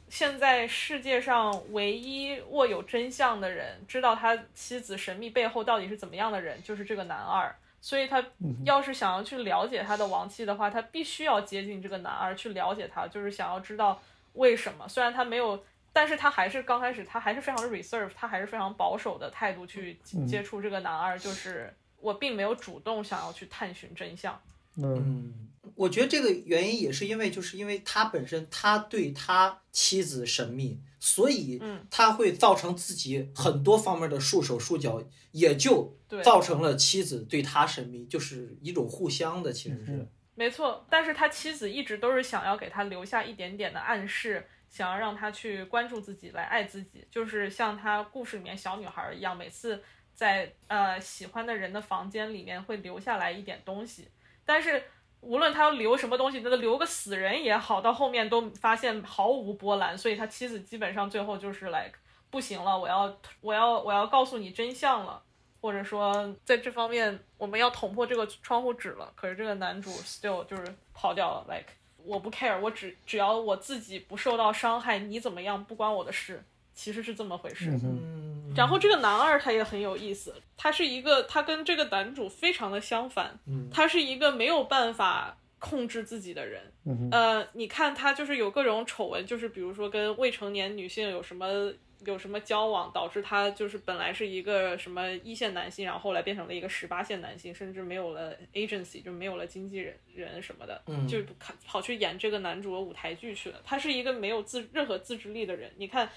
现在世界上唯一握有真相的人，知道他妻子神秘背后到底是怎么样的人，就是这个男二。所以他要是想要去了解他的亡妻的话，他必须要接近这个男二去了解他，就是想要知道为什么。虽然他没有但是他还是刚开始他还是非常 reserve， 他还是非常保守的态度去接触这个男二，就是我并没有主动想要去探寻真相。嗯，我觉得这个原因也是因为就是因为他本身他对他妻子神秘，所以他会造成自己很多方面的束手束脚，也就造成了妻子对他神秘，就是一种互相的，其实是没错。但是他妻子一直都是想要给他留下一点点的暗示，想要让他去关注自己，来爱自己，就是像他故事里面小女孩一样，每次在喜欢的人的房间里面会留下来一点东西。但是无论他要留什么东西，那留个死人也好，到后面都发现毫无波澜，所以他妻子基本上最后就是 like 不行了，我要告诉你真相了，或者说在这方面我们要捅破这个窗户纸了。可是这个男主 still 就是跑掉了 like。我不 care， 我只要我自己不受到伤害，你怎么样不关我的事，其实是这么回事。然后这个男二他也很有意思，他是一个，他跟这个男主非常的相反，他是一个没有办法控制自己的人。你看他就是有各种丑闻，就是比如说跟未成年女性有什么交往，导致他就是本来是一个什么1线男性，然后后来变成了一个18线男性，甚至没有了 agency， 就没有了经纪人什么的，就跑去演这个男主的舞台剧去了。他是一个没有任何自制力的人。你看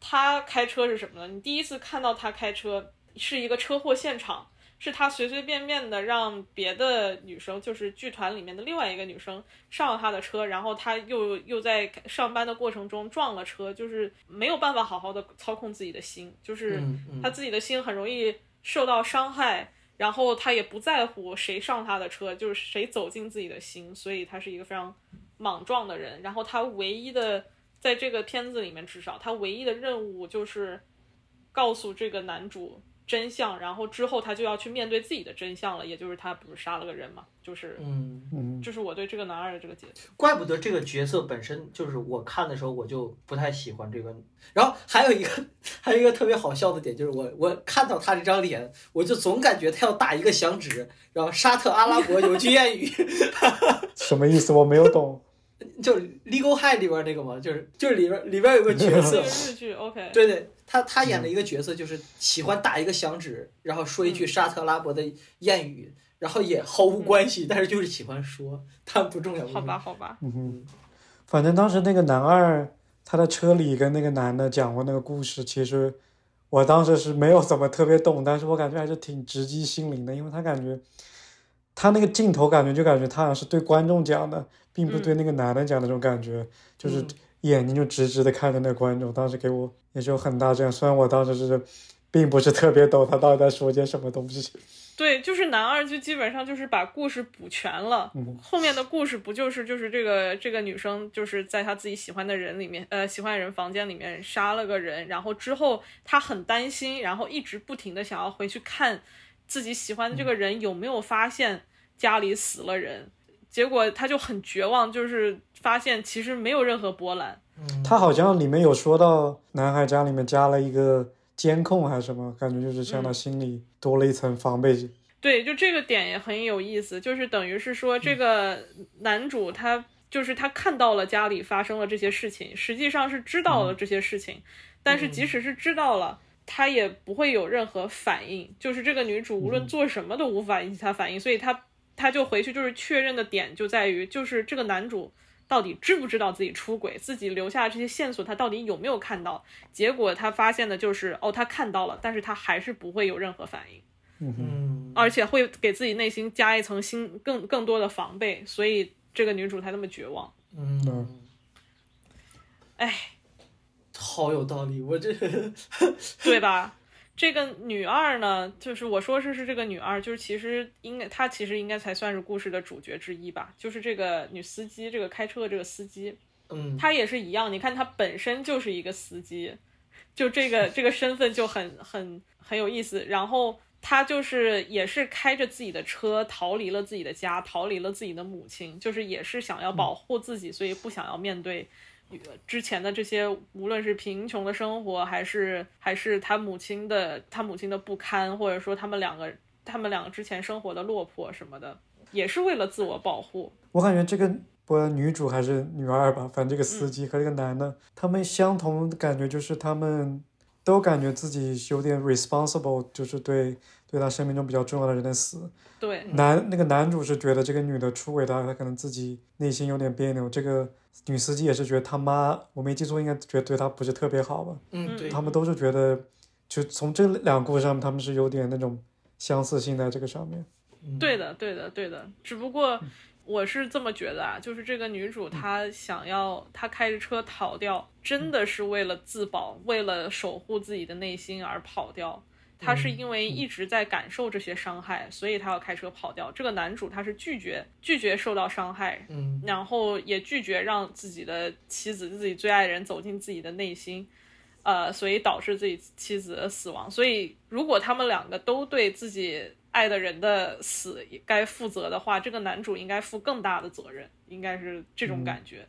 他开车是什么呢？你第一次看到他开车是一个车祸现场，是他随随便便的让别的女生，就是剧团里面的另外一个女生上了他的车，然后他又在上班的过程中撞了车，就是没有办法好好的操控自己的心，就是他自己的心很容易受到伤害，然后他也不在乎谁上他的车，就是谁走进自己的心，所以他是一个非常莽撞的人。然后他唯一的在这个片子里面，至少他唯一的任务就是告诉这个男主真相，然后之后他就要去面对自己的真相了，也就是他不是杀了个人嘛，就是就是我对这个男二的这个解读。怪不得这个角色本身就是我看的时候我就不太喜欢这个。然后还有一个特别好笑的点就是我看到他这张脸，我就总感觉他要打一个响指，然后沙特阿拉伯有句谚语什么意思我没有懂就是 Legal High 里边那个嘛，就是里边有个角色日剧 OK 对对，他演的一个角色就是喜欢打一个响指，然后说一句沙特拉伯的谚语，然后也毫无关系，但是就是喜欢说，但不重要。好吧反正当时那个男二他在车里跟那个男的讲过那个故事，其实我当时是没有怎么特别懂，但是我感觉还是挺直击心灵的，因为他感觉他那个镜头感觉他好像是对观众讲的，并不对那个男的讲的，这种感觉就是眼睛就直直的看着那个观众，当时给我也是有很大这样。虽然我当时是并不是特别懂他到底在说些什么东西。对，就是男二就基本上就是把故事补全了，后面的故事不就是这个女生就是在她自己喜欢的人里面喜欢的人房间里面杀了个人，然后之后她很担心，然后一直不停的想要回去看自己喜欢的这个人有没有发现家里死了人，结果她就很绝望，就是发现其实没有任何波澜。他好像里面有说到男孩家里面加了一个监控还是什么，感觉就是像他心里多了一层防备。对，就这个点也很有意思，就是等于是说这个男主他就是他看到了家里发生了这些事情，实际上是知道了这些事情，但是即使是知道了他也不会有任何反应，就是这个女主无论做什么都无法引起他反应，所以他就回去就是确认的点就在于就是这个男主到底知不知道自己出轨，自己留下的这些线索他到底有没有看到，结果他发现的就是他看到了，但是他还是不会有任何反应，而且会给自己内心加一层更多的防备，所以这个女主才那么绝望。哎，好有道理，我这对吧。这个女二呢，就是我说是这个女二，就是其实她其实应该才算是故事的主角之一吧，就是这个女司机，这个开车的这个司机，她也是一样，你看她本身就是一个司机，就这个身份就很有意思。然后她就是也是开着自己的车逃离了自己的家，逃离了自己的母亲，就是也是想要保护自己，所以不想要面对之前的这些，无论是贫穷的生活，还是他母亲的不堪，或者说他们两个之前生活的落魄什么的，也是为了自我保护。我感觉这个不管女主还是女二吧，反正这个司机和这个男的，他们相同的感觉就是他们都感觉自己有点 responsible， 就是对他生命中比较重要的人的死。对，那个男主是觉得这个女的出轨他可能自己内心有点别扭，这个女司机也是觉得他妈，我没记错应该觉得对他不是特别好吧。嗯，对，他们都是觉得就从这两个故事上他们是有点那种相似性在这个上面。对的对的对的，只不过我是这么觉得啊，就是这个女主她想要她开着车逃掉，真的是为了自保，为了守护自己的内心而跑掉，她是因为一直在感受这些伤害，所以她要开车跑掉。这个男主他是拒绝受到伤害，然后也拒绝让自己的妻子自己最爱的人走进自己的内心，所以导致自己妻子的死亡。所以如果他们两个都对自己爱的人的死该负责的话，这个男主应该负更大的责任，应该是这种感觉。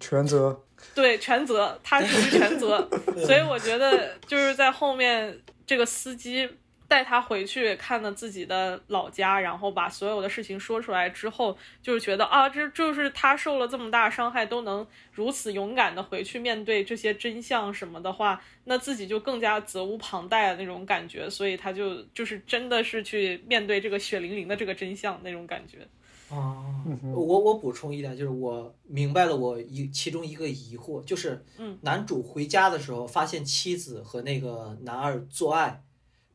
全责，对，全责，他属于全责。所以我觉得就是在后面这个司机带他回去看了自己的老家，然后把所有的事情说出来之后，就是觉得啊，这就是他受了这么大伤害都能如此勇敢的回去面对这些真相什么的话，那自己就更加责无旁贷的那种感觉。所以他就是真的是去面对这个血淋淋的这个真相那种感觉。啊，我补充一点，就是我明白了我其中一个疑惑，就是男主回家的时候发现妻子和那个男二做爱，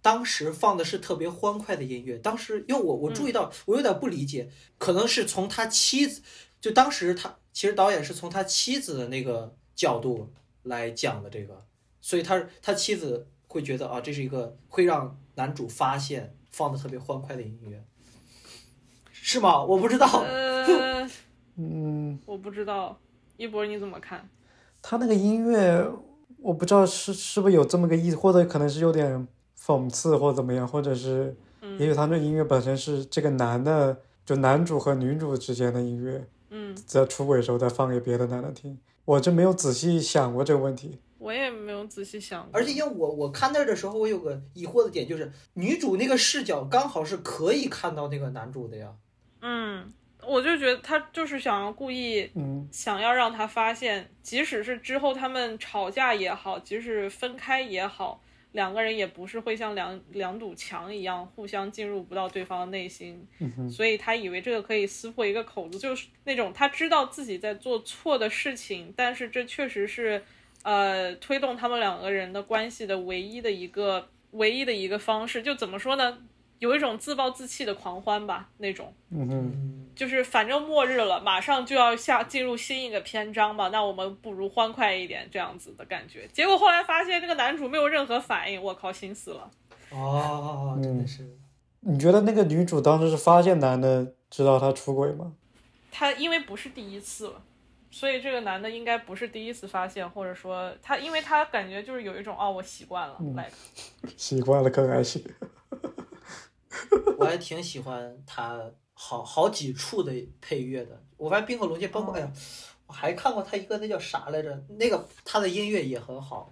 当时放的是特别欢快的音乐，当时因为我注意到，我有点不理解，可能是从他妻子，就当时他其实导演是从他妻子的那个角度来讲的这个，所以他妻子会觉得啊，这是一个会让男主发现放的特别欢快的音乐，是吗？我不知道，我不知道，一博你怎么看？他那个音乐我不知道是不是有这么个意思，或者可能是有点讽刺或怎么样，或者是也许他们的音乐本身是这个男的，就男主和女主之间的音乐，在出轨的时候再放给别的男的听。我就没有仔细想过这个问题，我也没有仔细想过。而且因为我看那儿的时候，我有个疑惑的点，就是女主那个视角刚好是可以看到那个男主的呀。我就觉得他就是想要故意想要让他发现，即使是之后他们吵架也好，即使分开也好，两个人也不是会像两堵墙一样互相进入不到对方的内心，所以他以为这个可以撕破一个口子，就是那种他知道自己在做错的事情，但是这确实是推动他们两个人的关系的唯一的一个方式。就怎么说呢，有一种自暴自弃的狂欢吧那种，就是反正末日了，马上就要进入新一个篇章吧，那我们不如欢快一点这样子的感觉。结果后来发现这个男主没有任何反应，我靠，心死了。哦，真的是。你觉得那个女主当时是发现男的知道他出轨吗？他因为不是第一次了，所以这个男的应该不是第一次发现，或者说他因为他感觉就是有一种我习惯了，习惯了可还行。我还挺喜欢他好几处的配乐的，我发现冰河龙界包括我还看过他一个那叫啥来着，那个他的音乐也很好。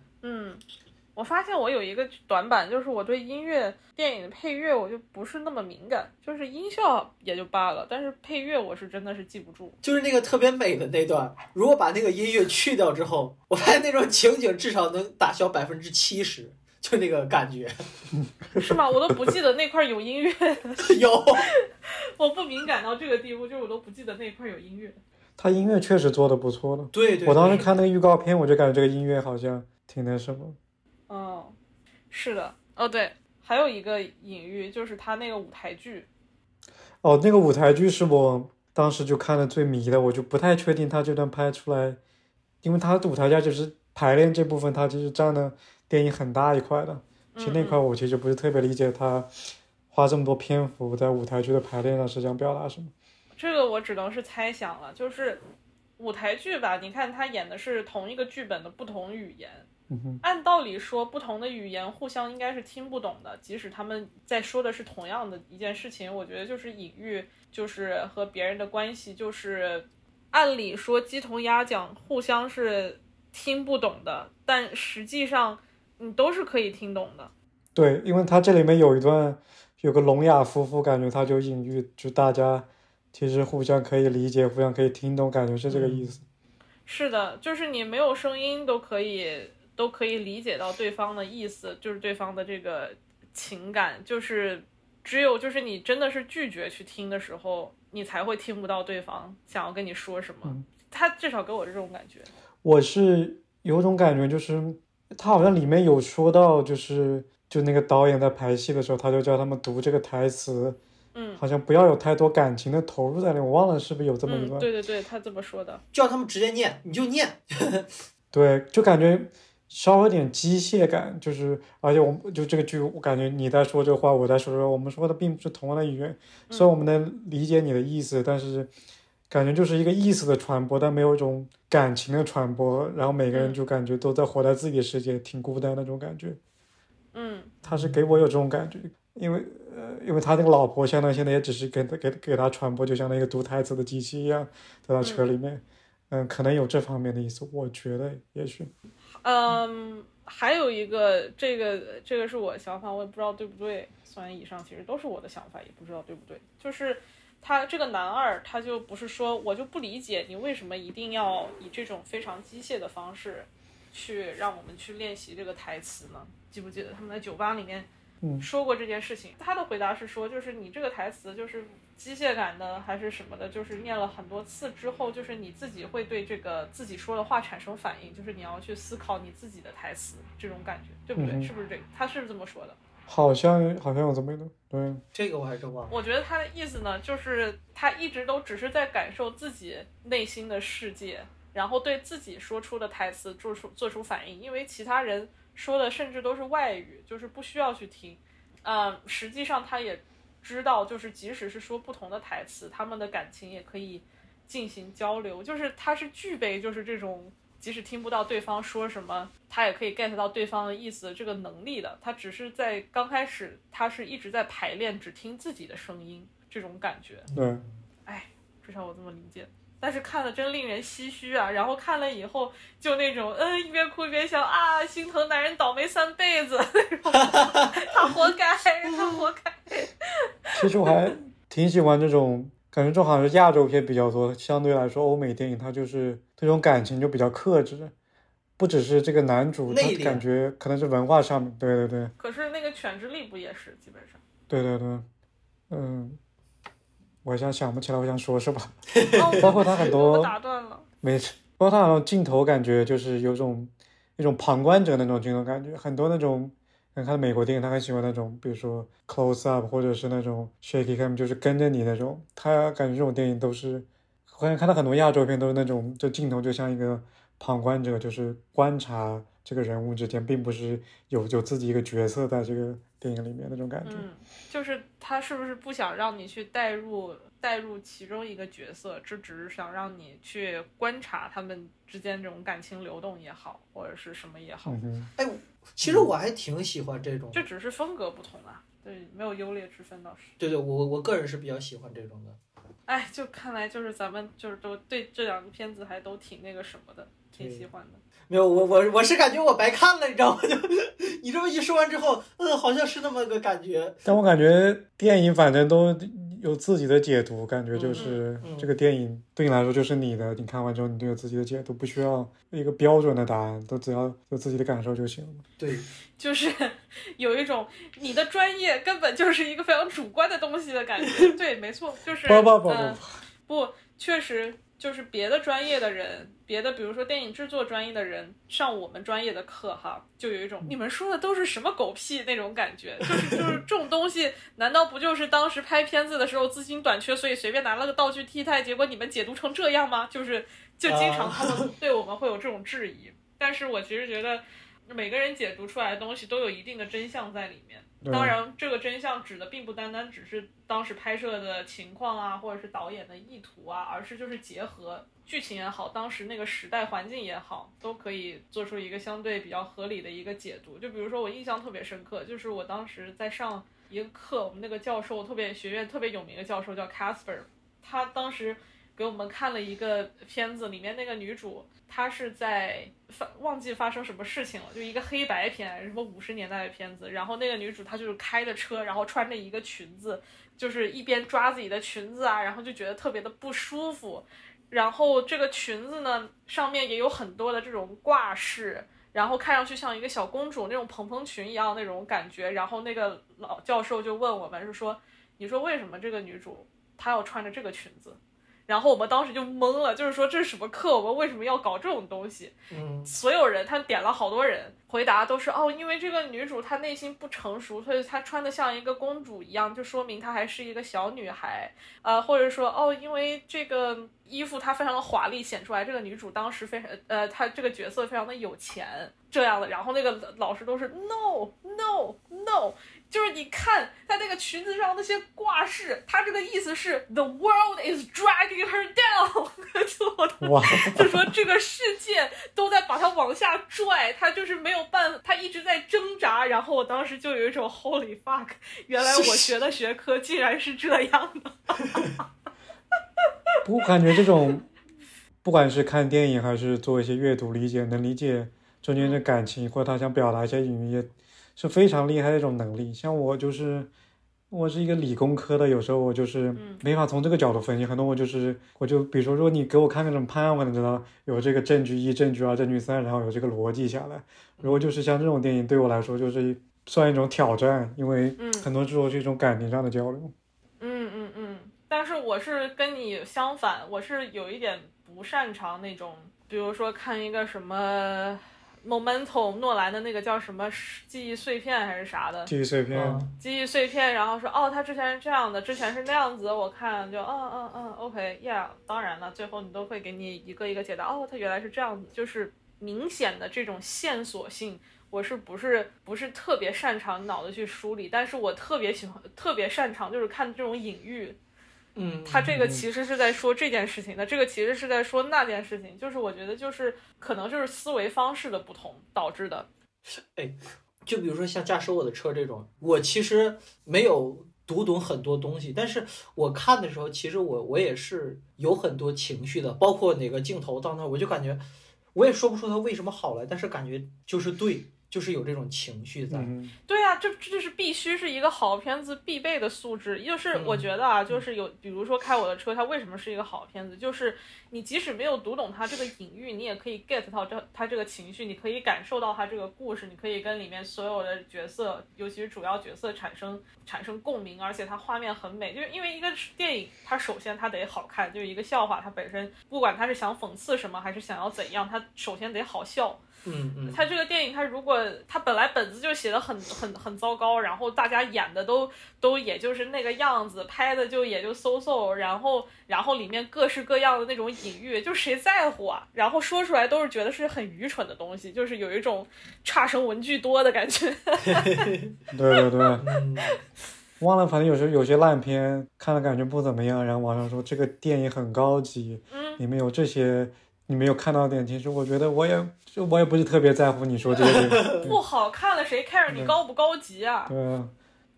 我发现我有一个短板，就是我对音乐电影的配乐我就不是那么敏感，就是音效也就罢了，但是配乐我是真的是记不住。就是那个特别美的那段，如果把那个音乐去掉之后，我发现那种情景至少能打消70%。就那个感觉，是吗？我都不记得那块有音乐。有，我不敏感到这个地步，就是我都不记得那块有音乐。他音乐确实做的不错了。对，我当时看那个预告片，我就感觉这个音乐好像挺那什么。哦，是的。哦，对，还有一个隐喻就是他那个舞台剧。哦，那个舞台剧是我当时就看的最迷的，我就不太确定他这段拍出来，因为他的舞台剧就是排练这部分，他就是占了电影很大一块的，其实那块我其实不是特别理解他花这么多篇幅在舞台剧的排练上是想表达什么。这个我只能是猜想了，就是舞台剧吧，你看他演的是同一个剧本的不同语言，按道理说不同的语言互相应该是听不懂的，即使他们在说的是同样的一件事情。我觉得就是隐喻，就是和别人的关系，就是按理说鸡同鸭讲互相是听不懂的，但实际上你都是可以听懂的。对，因为他这里面有一段有个聋哑夫妇，感觉他就隐喻就大家其实互相可以理解，互相可以听懂，感觉是这个意思。是的，就是你没有声音都可以理解到对方的意思，就是对方的这个情感，就是只有就是你真的是拒绝去听的时候，你才会听不到对方想要跟你说什么。他至少给我这种感觉。我是有种感觉，就是他好像里面有说到，就那个导演在排戏的时候，他就叫他们读这个台词，好像不要有太多感情的投入在里面。我忘了是不是有这么一段。对对对，他这么说的，叫他们直接念，你就念。对，就感觉稍微有点机械感，就是而且我们就这个剧，我感觉你在说这话，我在说这话，我们说的并不是同样的语言，虽然我们能理解你的意思，但是感觉就是一个意思的传播，但没有一种感情的传播，然后每个人就感觉都在活在自己的世界，挺孤单的那种感觉。他是给我有这种感觉，因为他那个老婆相当于现在也只是给他传播，就像那个读台词的机器一样，在他车里面，可能有这方面的意思，我觉得也许。还有一个，这个是我的想法，我也不知道对不对。虽然以上其实都是我的想法，也不知道对不对。就是他这个男二，他就不是说我就不理解你为什么一定要以这种非常机械的方式去让我们去练习这个台词呢？记不记得他们在酒吧里面说过这件事情？他的回答是说，就是你这个台词就是机械感的还是什么的，就是念了很多次之后，就是你自己会对这个自己说的话产生反应，就是你要去思考你自己的台词，这种感觉对不对？是不是这个？他是这么说的。好像有这么一段，对，这个我还真忘了。我觉得他的意思呢，就是他一直都只是在感受自己内心的世界，然后对自己说出的台词做出反应，因为其他人说的甚至都是外语，就是不需要去听。实际上他也知道，就是即使是说不同的台词，他们的感情也可以进行交流，就是他是具备就是这种即使听不到对方说什么，他也可以 get 到对方的意思这个能力的。他只是在刚开始，他是一直在排练只听自己的声音这种感觉。对，哎，至少我这么理解。但是看了真令人唏嘘啊！然后看了以后就那种一边哭一边笑啊，心疼男人倒霉三辈子那种，他活该。其实我还挺喜欢这种。感觉这好像是亚洲片比较多，相对来说欧美电影它就是这种感情就比较克制，不只是这个男主，他感觉可能是文化上面。对对对。可是那个《犬之力》不也是基本上？对对对，我想不起来我想说什么，包括他很多，我打断了，没事，包括他很多镜头感觉就是有种一种旁观者的那种镜头感觉，很多那种。看美国电影，他很喜欢那种，比如说 close up， 或者是那种 shaky cam， 就是跟着你那种。他感觉这种电影都是，好像看到很多亚洲片都是那种，这镜头就像一个旁观者，就是观察这个人物之间，并不是有自己一个角色在这个电影里面那种感觉。就是他是不是不想让你去带入其中一个角色，这只是想让你去观察他们之间这种感情流动也好，或者是什么也好。哎。其实我还挺喜欢这种，这只是风格不同啊，对，没有优劣之分倒是。对对，我个人是比较喜欢这种的。哎，就看来就是咱们就是都对这两个片子还都挺那个什么的，挺喜欢的。没有，我是感觉我白看了，你知道吗？就你这么一说完之后，好像是那么个感觉。但我感觉电影反正都有自己的解读，感觉就是这个电影对你来说就是你的，你看完之后你都有自己的解读，不需要一个标准的答案，都只要有自己的感受就行了。对，就是有一种你的专业根本就是一个非常主观的东西的感觉。对，没错，就是不，确实就是别的专业的人，别的比如说电影制作专业的人上我们专业的课哈，就有一种你们说的都是什么狗屁那种感觉，就是这种东西难道不就是当时拍片子的时候资金短缺，所以随便拿了个道具替代，结果你们解读成这样吗？就经常他们对我们会有这种质疑，但是我其实觉得每个人解读出来的东西都有一定的真相在里面。当然这个真相指的并不单单只是当时拍摄的情况啊，或者是导演的意图啊，而是就是结合剧情也好，当时那个时代环境也好，都可以做出一个相对比较合理的一个解读。就比如说我印象特别深刻，就是我当时在上一个课，我们那个教授学院特别有名的教授叫 Casper， 他当时给我们看了一个片子，里面那个女主她是在忘记发生什么事情了，就一个黑白片，什么50年代的片子，然后那个女主她就是开着车，然后穿着一个裙子，就是一边抓自己的裙子啊，然后就觉得特别的不舒服，然后这个裙子呢上面也有很多的这种挂饰，然后看上去像一个小公主那种蓬蓬裙一样那种感觉，然后那个老教授就问我们，是说你说为什么这个女主她要穿着这个裙子，然后我们当时就懵了，就是说这是什么课，我们为什么要搞这种东西。所有人他点了好多人回答都是因为这个女主她内心不成熟，所以她穿得像一个公主一样，就说明她还是一个小女孩，或者说因为这个衣服她非常的华丽，显出来这个女主当时非常她这个角色非常的有钱这样的。然后那个老师都是 no no no， 就是你看她那个裙子上那些挂饰，她这个意思是 the world is dragging her down， 就说这个世界都在把她往下拽，她就是没有他一直在挣扎。然后我当时就有一种 holy fuck， 原来我学的学科竟然是这样的。不过感觉这种不管是看电影还是做一些阅读理解，能理解中间的感情或者他想表达一些语言是非常厉害的一种能力。像我是一个理工科的，有时候我就是没法从这个角度分析很多。我就比如说，如果你给我看那种判案，我能知道有这个证据一、证据二、证据三，然后有这个逻辑下来。如果就是像这种电影对我来说就是算一种挑战，因为很多时候是一种感情上的交流。但是我是跟你相反，我是有一点不擅长那种，比如说看一个什么Momentum 诺兰的那个叫什么记忆碎片还是啥的，记忆碎片，然后说他之前是这样的，之前是那样子，我看就OK yeah， 当然了最后你都会给你一个一个解答，他原来是这样子，就是明显的这种线索性我是不是特别擅长脑子去梳理。但是我特别擅长就是看这种隐喻，他这个其实是在说这件事情的，这个其实是在说那件事情，就是我觉得就是可能就是思维方式的不同导致的。就比如说像驾驶我的车这种，我其实没有读懂很多东西，但是我看的时候其实我也是有很多情绪的，包括哪个镜头到那我就感觉我也说不出它为什么好来，但是感觉就是对，就是有这种情绪在。对啊，这就是必须是一个好片子必备的素质。就是我觉得就是有，比如说开我的车，它为什么是一个好片子，就是你即使没有读懂它这个隐喻，你也可以 get 到它这个情绪，你可以感受到它这个故事，你可以跟里面所有的角色，尤其是主要角色产生共鸣。而且它画面很美，就是因为一个电影它首先它得好看，就是一个笑话它本身不管它是想讽刺什么还是想要怎样，它首先得好笑。他这个电影，他如果他本来本子就写得很糟糕，然后大家演的都也就是那个样子，拍的就也就 so， 然后里面各式各样的那种隐喻，就谁在乎啊？然后说出来都是觉得是很愚蠢的东西，就是有一种差生文具多的感觉。对，忘了，反正有些烂片看了感觉不怎么样，然后网上说这个电影很高级，里面有这些。你没有看到点，其实我觉得我也不是特别在乎你说这个不好看了，谁 care 你高不高级啊？对，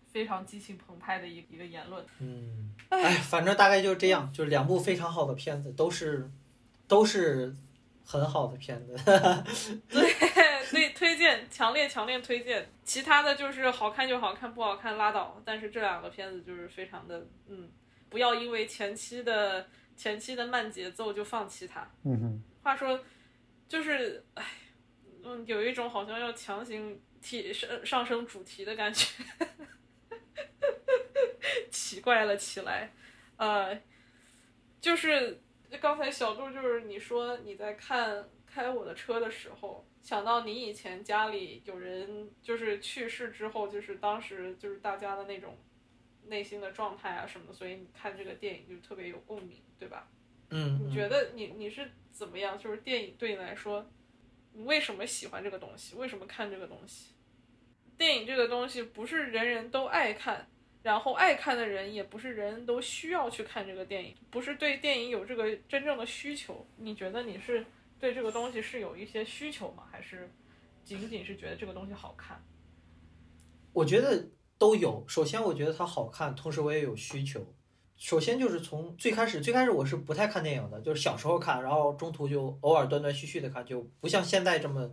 非常激情澎湃的一个言论。反正大概就是这样，就是两部非常好的片子，都是很好的片子。对，推荐，强烈推荐。其他的就是好看就好看，不好看拉倒。但是这两个片子就是非常的，不要因为前期的慢节奏就放弃它。话说就是有一种好像要强行上升主题的感觉。奇怪了起来。就是刚才小杜就是你说你在看开我的车的时候，想到你以前家里有人就是去世之后，就是当时就是大家的那种内心的状态啊什么的，所以你看这个电影就特别有共鸣，对吧？你觉得你是怎么样？就是电影对你来说，你为什么喜欢这个东西？为什么看这个东西？电影这个东西不是人人都爱看，然后爱看的人也不是人人都需要去看这个电影，不是对电影有这个真正的需求。你觉得你是对这个东西是有一些需求吗？还是仅仅是觉得这个东西好看？我觉得都有。首先我觉得它好看，同时我也有需求，首先就是从最开始我是不太看电影的，就是小时候看，然后中途就偶尔断断续续的看，就不像现在这么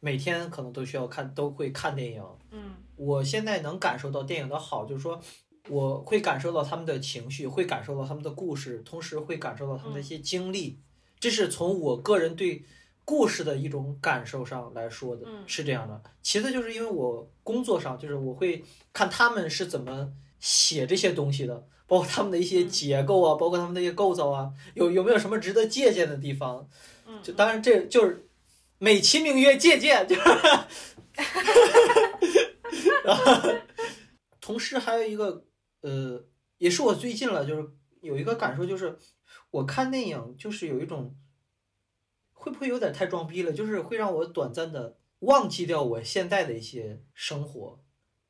每天可能都需要看，都会看电影。嗯，我现在能感受到电影的好，就是说我会感受到他们的情绪，会感受到他们的故事，同时会感受到他们的一些经历，这是从我个人对故事的一种感受上来说的，是这样的。其次就是因为我工作上，就是我会看他们是怎么写这些东西的，包括他们的一些结构啊，包括他们的一些构造啊，有没有什么值得借鉴的地方？就当然这就是美其名曰借鉴，就是然后同时还有一个也是我最近了，就是有一个感受，就是我看电影就是有一种会不会有点太装逼了，就是会让我短暂的忘记掉我现在的一些生活。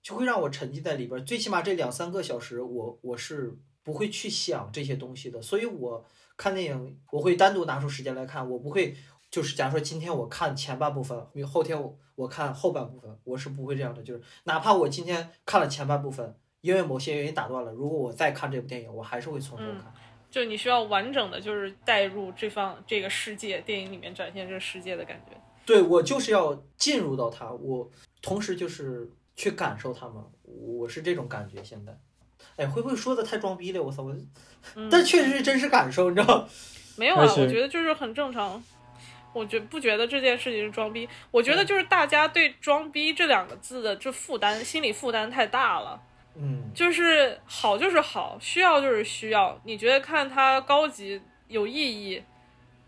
就会让我沉浸在里边，最起码这2-3个小时我是不会去想这些东西的，所以我看电影我会单独拿出时间来看，我不会就是假如说今天我看前半部分，后天我看后半部分，我是不会这样的。就是哪怕我今天看了前半部分，因为某些原因打断了，如果我再看这部电影，我还是会从头看。就你需要完整的就是带入这个世界，电影里面展现这个世界的感觉。对，我就是要进入到它，我同时就是去感受他们，我是这种感觉。现在，哎，会不会说的太装逼了？我操！但确实是真实感受，你知道？没有啊，我觉得就是很正常。我不觉得这件事情是装逼？我觉得就是大家对"装逼"这两个字的这负担，心理负担太大了。就是好就是好，需要就是需要。你觉得看它高级有意义，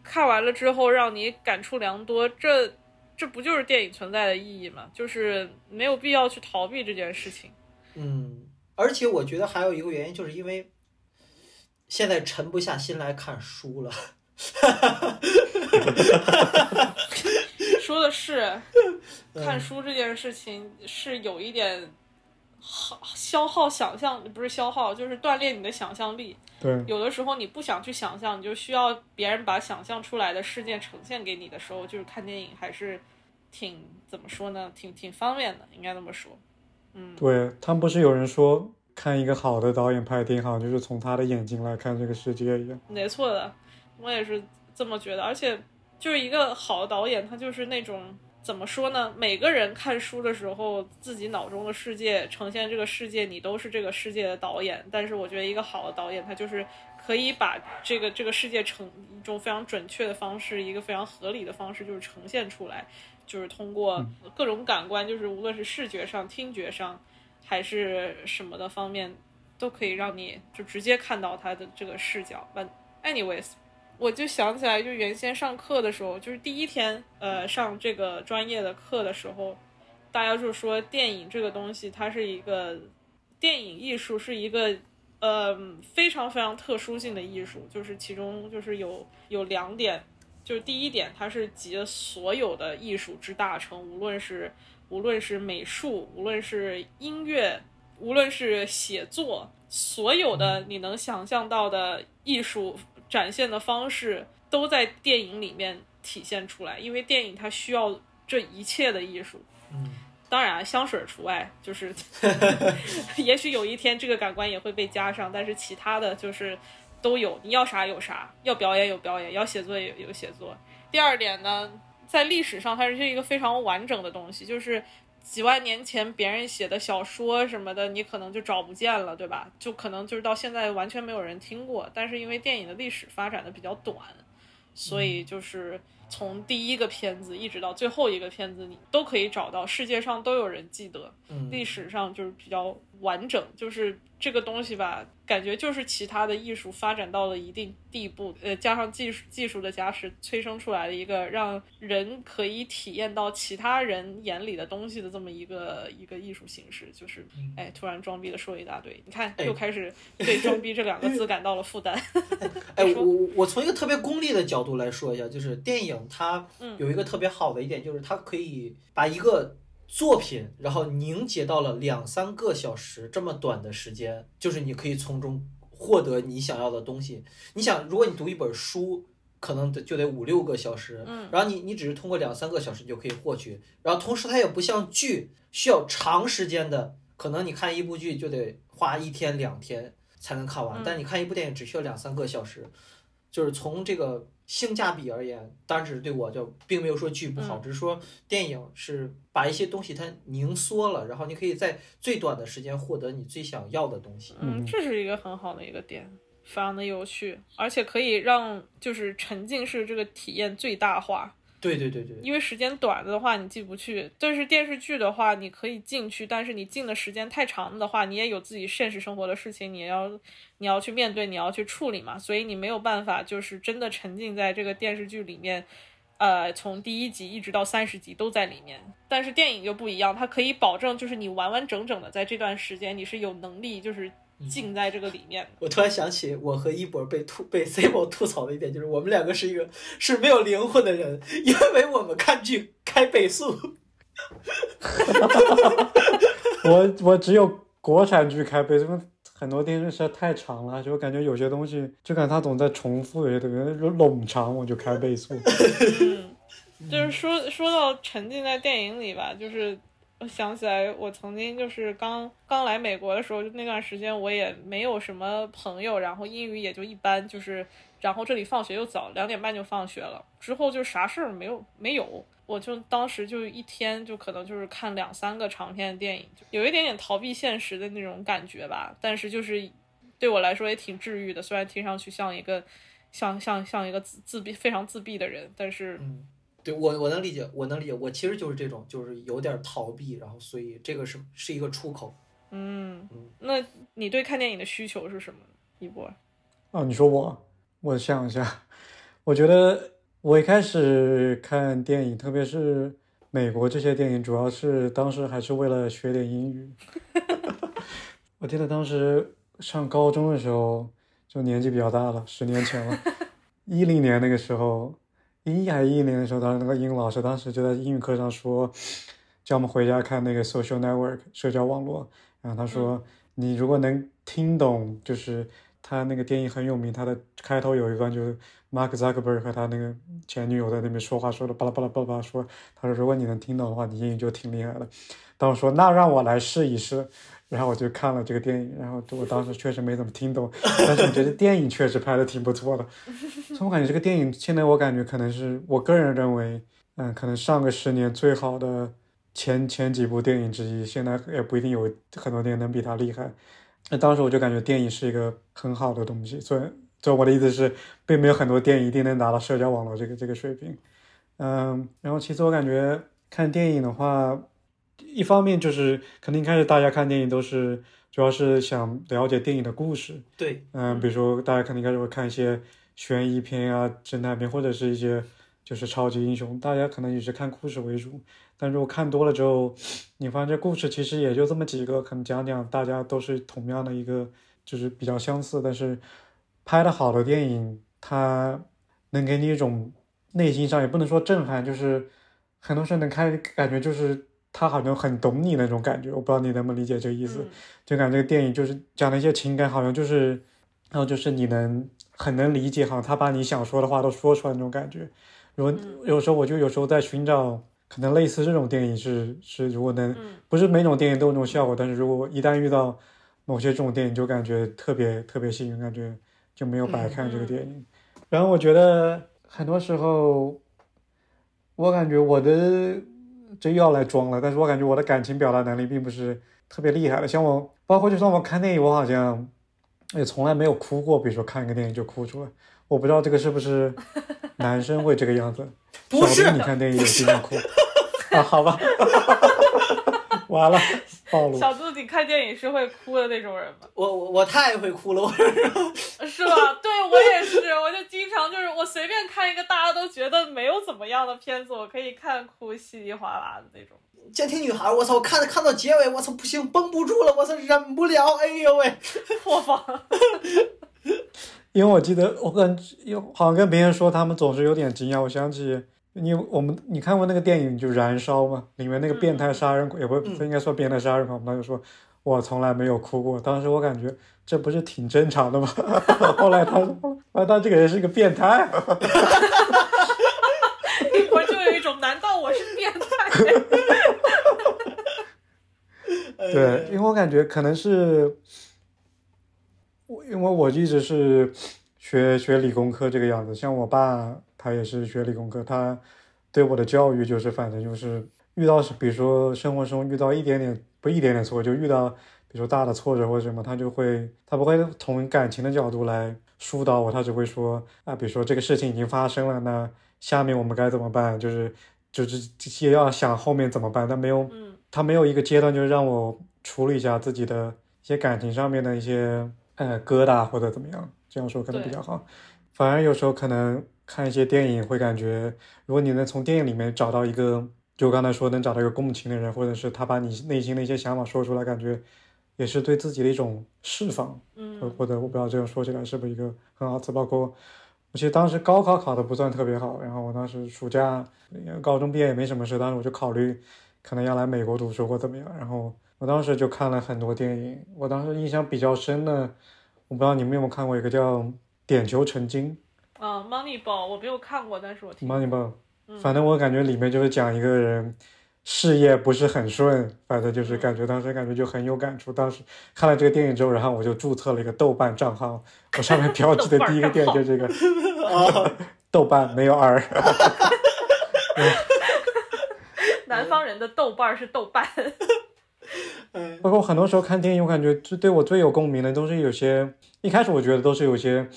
看完了之后让你感触良多，这不就是电影存在的意义吗？就是没有必要去逃避这件事情。而且我觉得还有一个原因，就是因为现在沉不下心来看书了。说的是，看书这件事情是有一点消耗想象，不是消耗，就是锻炼你的想象力。对，有的时候你不想去想象，你就需要别人把想象出来的事件呈现给你的时候，就是看电影还是挺怎么说呢，挺方便的，应该这么说。对，他们不是有人说看一个好的导演拍电影好就是从他的眼睛来看这个世界一样。没错的，我也是这么觉得。而且就是一个好的导演，他就是那种怎么说呢，每个人看书的时候自己脑中的世界呈现这个世界，你都是这个世界的导演。但是我觉得一个好的导演，他就是可以把这个世界一种非常准确的方式，一个非常合理的方式就是呈现出来，就是通过各种感官，就是无论是视觉上听觉上还是什么的方面，都可以让你就直接看到他的这个视角。 But anyways，我就想起来，就原先上课的时候，就是第一天上这个专业的课的时候，大家就说电影这个东西，它是一个电影艺术，是一个非常非常特殊性的艺术。就是其中就是有2点，就是第一点，它是集了所有的艺术之大成，无论是美术，无论是音乐，无论是写作，所有的你能想象到的艺术展现的方式都在电影里面体现出来，因为电影它需要这一切的艺术。当然香水除外，就是也许有一天这个感官也会被加上，但是其他的就是都有，你要啥有啥，要表演有表演，要写作也有写作。第二点呢，在历史上它是一个非常完整的东西，就是几万年前别人写的小说什么的，你可能就找不见了，对吧？就可能就是到现在完全没有人听过。但是因为电影的历史发展的比较短，所以就是从第一个片子一直到最后一个片子，你都可以找到，世界上都有人记得。历史上就是比较完整，就是这个东西吧，感觉就是其他的艺术发展到了一定地步，加上技术的加持，催生出来的一个让人可以体验到其他人眼里的东西的这么一个艺术形式。就是哎，突然装逼的说一大堆，你看又开始对"装逼"这2个字感到了负担。我从一个特别功利的角度来说一下，就是电影。它有一个特别好的一点，就是它可以把一个作品然后凝结到了2-3个小时这么短的时间，就是你可以从中获得你想要的东西。你想，如果你读一本书可能就得5-6个小时，然后你只是通过2-3个小时就可以获取。然后同时它也不像剧需要长时间的，可能你看一部剧就得花1天2天，才能看完，但你看一部电影只需要2-3个小时，就是从这个性价比而言，当然只是对我就并没有说剧不好，只是说电影是把一些东西它凝缩了，然后你可以在最短的时间获得你最想要的东西。嗯，这是一个很好的一个点，非常的有趣，而且可以让就是沉浸式这个体验最大化。对对对对，因为时间短的话你进不去，但是电视剧的话你可以进去，但是你进的时间太长的话，你也有自己现实生活的事情，你要去面对，你要去处理嘛，所以你没有办法就是真的沉浸在这个电视剧里面，从第1集一直到30集都在里面。但是电影就不一样，它可以保证就是你完完整整的在这段时间你是有能力就是浸在这个里面。我突然想起我和一博被 Sibyl 吐槽的一点，就是我们两个是没有灵魂的人，因为我们看剧开倍速。我只有国产剧开倍速，很多电视实在太长了，就感觉有些东西就感觉它总在重复，有些东西冗长我就开倍速。就是说到沉浸在电影里吧，就是我想起来我曾经就是刚来美国的时候，就那段时间我也没有什么朋友，然后英语也就一般，就是然后这里放学又早，2点半就放学了，之后就啥事儿没有，我就当时就一天就可能就是看2-3个长篇电影，有一点点逃避现实的那种感觉吧，但是就是对我来说也挺治愈的，虽然听上去像一个非常自闭的人，但是对，我能理解，我其实就是这种，就是有点逃避，然后所以这个是一个出口。那你对看电影的需求是什么？一博啊，你说我想一下，我觉得我一开始看电影，特别是美国这些电影，主要是当时还是为了学点英语。我记得当时上高中的时候，就年纪比较大了，10年前了，2010年那个时候。2011年的时候，当时那个英语老师当时就在英语课上说，叫我们回家看那个 Social Network 社交网络。然后他说，你如果能听懂，就是他那个电影很有名，他的开头有一段就是 Mark Zuckerberg 和他那个前女友在那边说话，说的巴拉巴拉巴拉说，他说如果你能听懂的话，你英语就挺厉害的。当时说那让我来试一试，然后我就看了这个电影，然后我当时确实没怎么听懂，但是我觉得电影确实拍的挺不错的。所以我感觉这个电影现在我感觉可能是我个人认为，可能上个10年最好的前几部电影之一，现在也不一定有很多电影能比它厉害。那当时我就感觉电影是一个很好的东西，所以我的意思是并没有很多电影一定能达到社交网络这个水平。然后其次我感觉看电影的话，一方面就是肯定开始大家看电影都是主要是想了解电影的故事，对，比如说大家肯定开始会看一些悬疑片啊、侦探片，或者是一些就是超级英雄，大家可能也是看故事为主。但如果看多了之后，你发现这故事其实也就这么几个，可能讲大家都是同样的一个，就是比较相似。但是拍的好的电影，它能给你一种内心上也不能说震撼，就是很多时候能感觉就是。他好像很懂你那种感觉，我不知道你能不能理解这个意思，就感觉这个电影就是讲的一些情感，好像就是，然后就是你很能理解，好像他把你想说的话都说出来那种感觉。如果有时候我就有时候在寻找可能类似这种电影是如果能不是每种电影都有这种效果，但是如果一旦遇到某些这种电影，就感觉特别特别幸运，感觉就没有白看这个电影。然后我觉得很多时候，我感觉我的。这又要来装了，但是我感觉我的感情表达能力并不是特别厉害的。像我，包括就算我看电影，我好像也从来没有哭过。比如说看一个电影就哭出来，我不知道这个是不是男生会这个样子。不是，你看电影也经常哭啊？好吧，完了，暴露。小杜，你看电影是会哭的那种人吗？我太会哭了，我是吧？对我也是，我就经常就是我随便看一个大家都觉得没有怎么样的片子，我可以看哭稀里哗啦的那种。监听女孩，我操！我看到结尾，我操，不行，绷不住了，我操，忍不了，哎呦喂，破防！因为我记得我好像跟别人说，他们总是有点惊讶。我想起。你看过那个电影就《燃烧》吗？里面那个变态杀人鬼，也不应该说变态杀人狂，他就说我从来没有哭过。当时我感觉这不是挺正常的吗？后来他说，他这个人是个变态。我就有一种，难道我是变态？对，因为我感觉可能是，因为我一直是学理工科这个样子，像我爸他也是学理工科，他对我的教育就是反正就是遇到比如说生活中遇到一点点不一点点错，就遇到比如说大的挫折或者什么，他不会从感情的角度来疏导我，他只会说啊，比如说这个事情已经发生了，那下面我们该怎么办，就是也要想后面怎么办，他没有一个阶段就是让我处理一下自己的一些感情上面的一些疙瘩或者怎么样，这样说可能比较好。反而有时候可能看一些电影会感觉，如果你能从电影里面找到一个，就刚才说能找到一个共情的人，或者是他把你内心的一些想法说出来，感觉也是对自己的一种释放。或者我不知道这样说起来是不是一个很好词，包括我其实当时高考考的不算特别好，然后我当时暑假高中毕业也没什么事，当时我就考虑可能要来美国读书或怎么样，然后我当时就看了很多电影。我当时印象比较深的，我不知道你们有没有看过一个叫《点球成金》Moneyball， 我没有看过，但是我听 Moneyball，反正我感觉里面就是讲一个人事业不是很顺，反正就是当时感觉就很有感触。当时看了这个电影之后，然后我就注册了一个豆瓣账号，我上面标记的第一个电影就是这个豆瓣没有R南方人的豆瓣是豆瓣包括很多时候看电影，我感觉对我最有共鸣的都是有些，一开始我觉得都是有些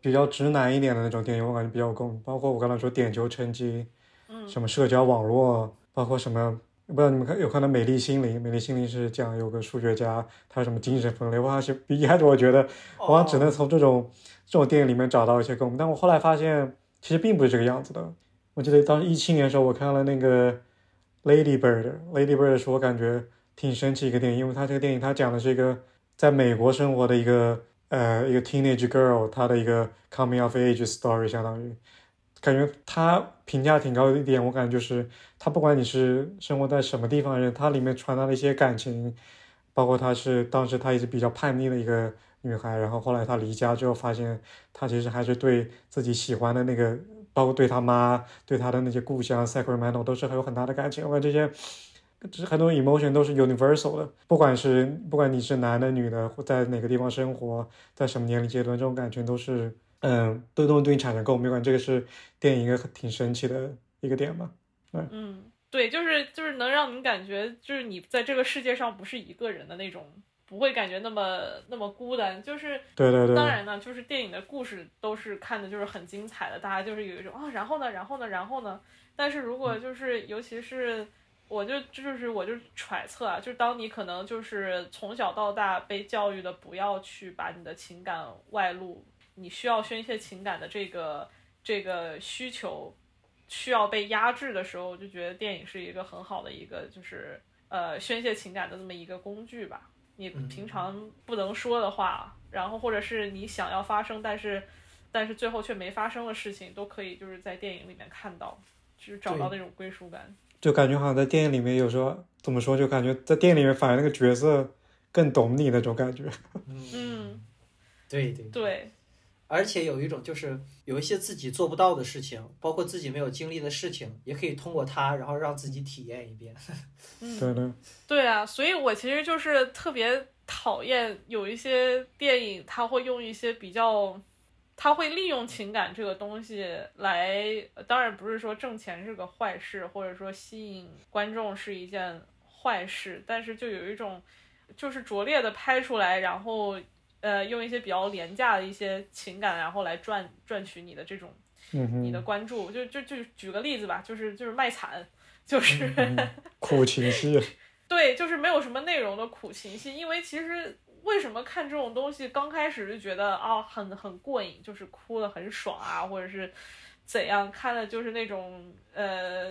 比较直男一点的那种电影，我感觉比较有共鸣，包括我刚才说点球成绩，什么社交网络，包括什么，不知道你们有看到《美丽心灵》？《美丽心灵》是讲有个数学家，他有什么精神分裂。我好像一开始我觉得，我好像只能从这种电影里面找到一些共鸣，但我后来发现其实并不是这个样子的。我记得当时2017年的时候，我看了那个《Lady Bird》，《Lady Bird》是我感觉挺神奇一个电影，因为它这个电影它讲的是一个在美国生活的一个 teenage girl， 她的一个 coming of age story， 相当于。感觉他评价挺高的一点，我感觉就是他不管你是生活在什么地方的人，他里面传达了一些感情，包括他是当时他一直比较叛逆的一个女孩，然后后来他离家之后发现他其实还是对自己喜欢的那个，包括对他妈对他的那些故乡 Sacramento 都是很有很大的感情。我感觉这些很多 emotion 都是 universal 的，不管你是男的女的，在哪个地方生活，在什么年龄阶段，这种感情都是都对你产生共鸣感，这个是电影一个挺神奇的一个点吧。对，就是能让你感觉就是你在这个世界上不是一个人的那种，不会感觉那么孤单。就是对，当然呢，就是电影的故事都是看的就是很精彩的，大家就是有一种然后呢，但是如果就是尤其是我就揣测啊，就是当你可能就是从小到大被教育的不要去把你的情感外露，你需要宣泄情感的这个需求需要被压制的时候，我就觉得电影是一个很好的一个就是宣泄情感的这么一个工具吧。你平常不能说的话，然后或者是你想要发生但是最后却没发生的事情，都可以就是在电影里面看到，就是找到那种归属感。就感觉好像在电影里面有时候怎么说，就感觉在电影里面反而那个角色更懂你那种感觉。对，而且有一种就是有一些自己做不到的事情，包括自己没有经历的事情，也可以通过它然后让自己体验一遍。对啊，所以我其实就是特别讨厌有一些电影它会用一些比较，它会利用情感这个东西来，当然不是说挣钱是个坏事，或者说吸引观众是一件坏事，但是就有一种就是拙劣的拍出来，然后用一些比较廉价的一些情感，然后来赚取你的这种你的关注。就举个例子吧，就是卖惨，就是苦情戏。对，就是没有什么内容的苦情戏。因为其实为什么看这种东西，刚开始就觉得很过瘾，就是哭得很爽啊，或者是怎样，看的就是那种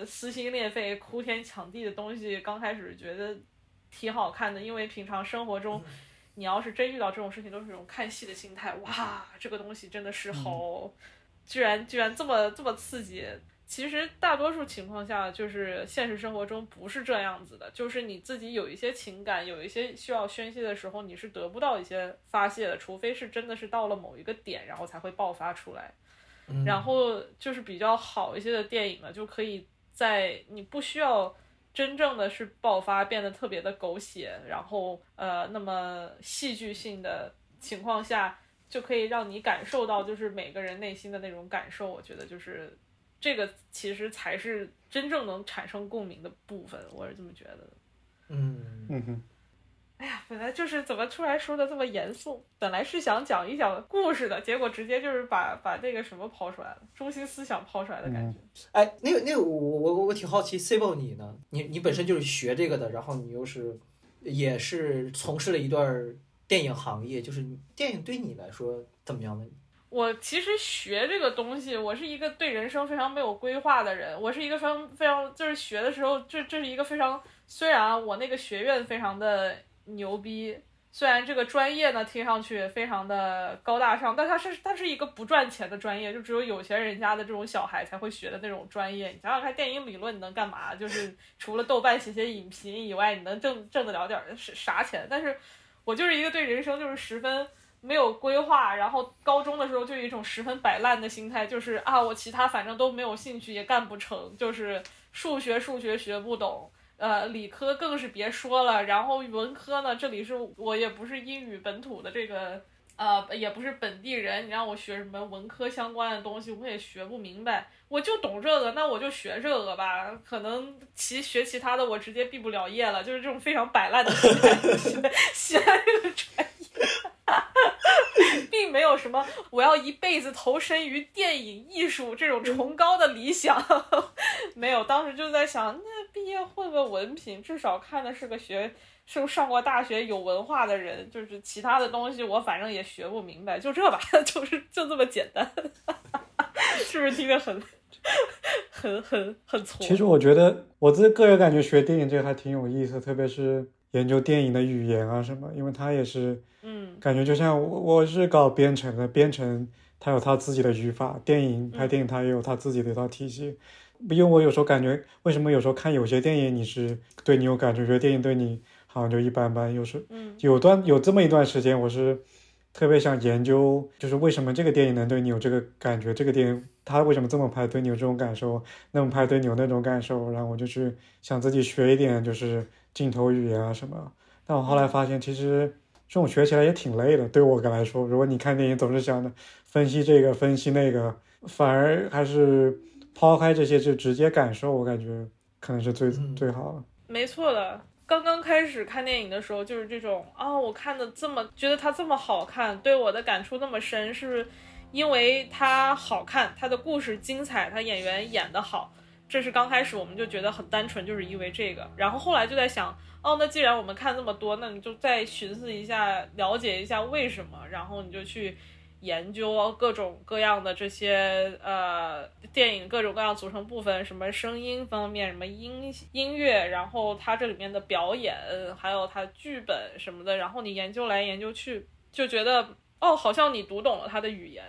撕心裂肺、哭天抢地的东西，刚开始觉得挺好看的。因为平常生活中，你要是真遇到这种事情，都是这种看戏的心态。哇，这个东西真的是好，居然这么刺激。其实大多数情况下，就是现实生活中不是这样子的。就是你自己有一些情感，有一些需要宣泄的时候，你是得不到一些发泄的，除非是真的是到了某一个点，然后才会爆发出来。然后就是比较好一些的电影呢，就可以在你不需要真正的是爆发，变得特别的狗血，然后那么戏剧性的情况下，就可以让你感受到就是每个人内心的那种感受，我觉得就是这个其实才是真正能产生共鸣的部分，我是这么觉得的。嗯，哎呀，本来就是怎么突然说的这么严肃，本来是想讲一讲故事的，结果直接就是把那个什么抛出来了，中心思想抛出来的感觉。哎，那个我挺好奇 Sibyl 你呢？你本身就是学这个的，然后你又是也是从事了一段电影行业，就是电影对你来说怎么样呢？我其实学这个东西，我是一个对人生非常没有规划的人，我是一个非常就是学的时候，这是一个非常，虽然我那个学院非常的牛逼，虽然这个专业呢听上去非常的高大上，但它是一个不赚钱的专业，就只有有钱人家的这种小孩才会学的那种专业。你想想看，电影理论你能干嘛？就是除了豆瓣写影评以外，你能挣得了点啥钱？但是我就是一个对人生就是十分没有规划，然后高中的时候就有一种十分摆烂的心态，就是啊，我其他反正都没有兴趣也干不成，就是数学学不懂，理科更是别说了，然后文科呢，这里是我也不是英语本土的这个也不是本地人，你让我学什么文科相关的东西我也学不明白，我就懂这个，那我就学这个吧，可能学其他的我直接毕不了业了，就是这种非常摆烂的心态学这个专业并没有什么我要一辈子投身于电影艺术这种崇高的理想没有，当时就在想那毕业混个文凭，至少看的是个是不是上过大学有文化的人，就是其他的东西我反正也学不明白，就这吧，就是就这么简单是不是听得很挫？其实我觉得我自己个人感觉学电影这个还挺有意思，特别是研究电影的语言啊什么，因为它也是感觉就像我是搞编程的，编程它有它自己的语法，拍电影它也有它自己的一套体系。因为我有时候感觉为什么有时候看有些电影你是对你有感觉，觉得电影对你好像就一般般，有时有这么一段时间我是特别想研究，就是为什么这个电影能对你有这个感觉，这个电影它为什么这么拍对你有这种感受，那么拍对你有那种感受，然后我就去想自己学一点就是镜头语言啊什么。但我后来发现其实这种学起来也挺累的，对我来说，如果你看电影总是想着分析这个分析那个，反而还是抛开这些就直接感受，我感觉可能是最好的。没错的，刚刚开始看电影的时候就是这种我看的这么觉得它这么好看，对我的感触那么深，是因为它好看，它的故事精彩，它演员演得好，这是刚开始我们就觉得很单纯，就是因为这个。然后后来就在想那既然我们看这么多，那你就再寻思一下，了解一下为什么，然后你就去研究各种各样的这些电影各种各样组成部分，什么声音方面，什么音乐，然后它这里面的表演，还有它剧本什么的，然后你研究来研究去，就觉得好像你读懂了它的语言。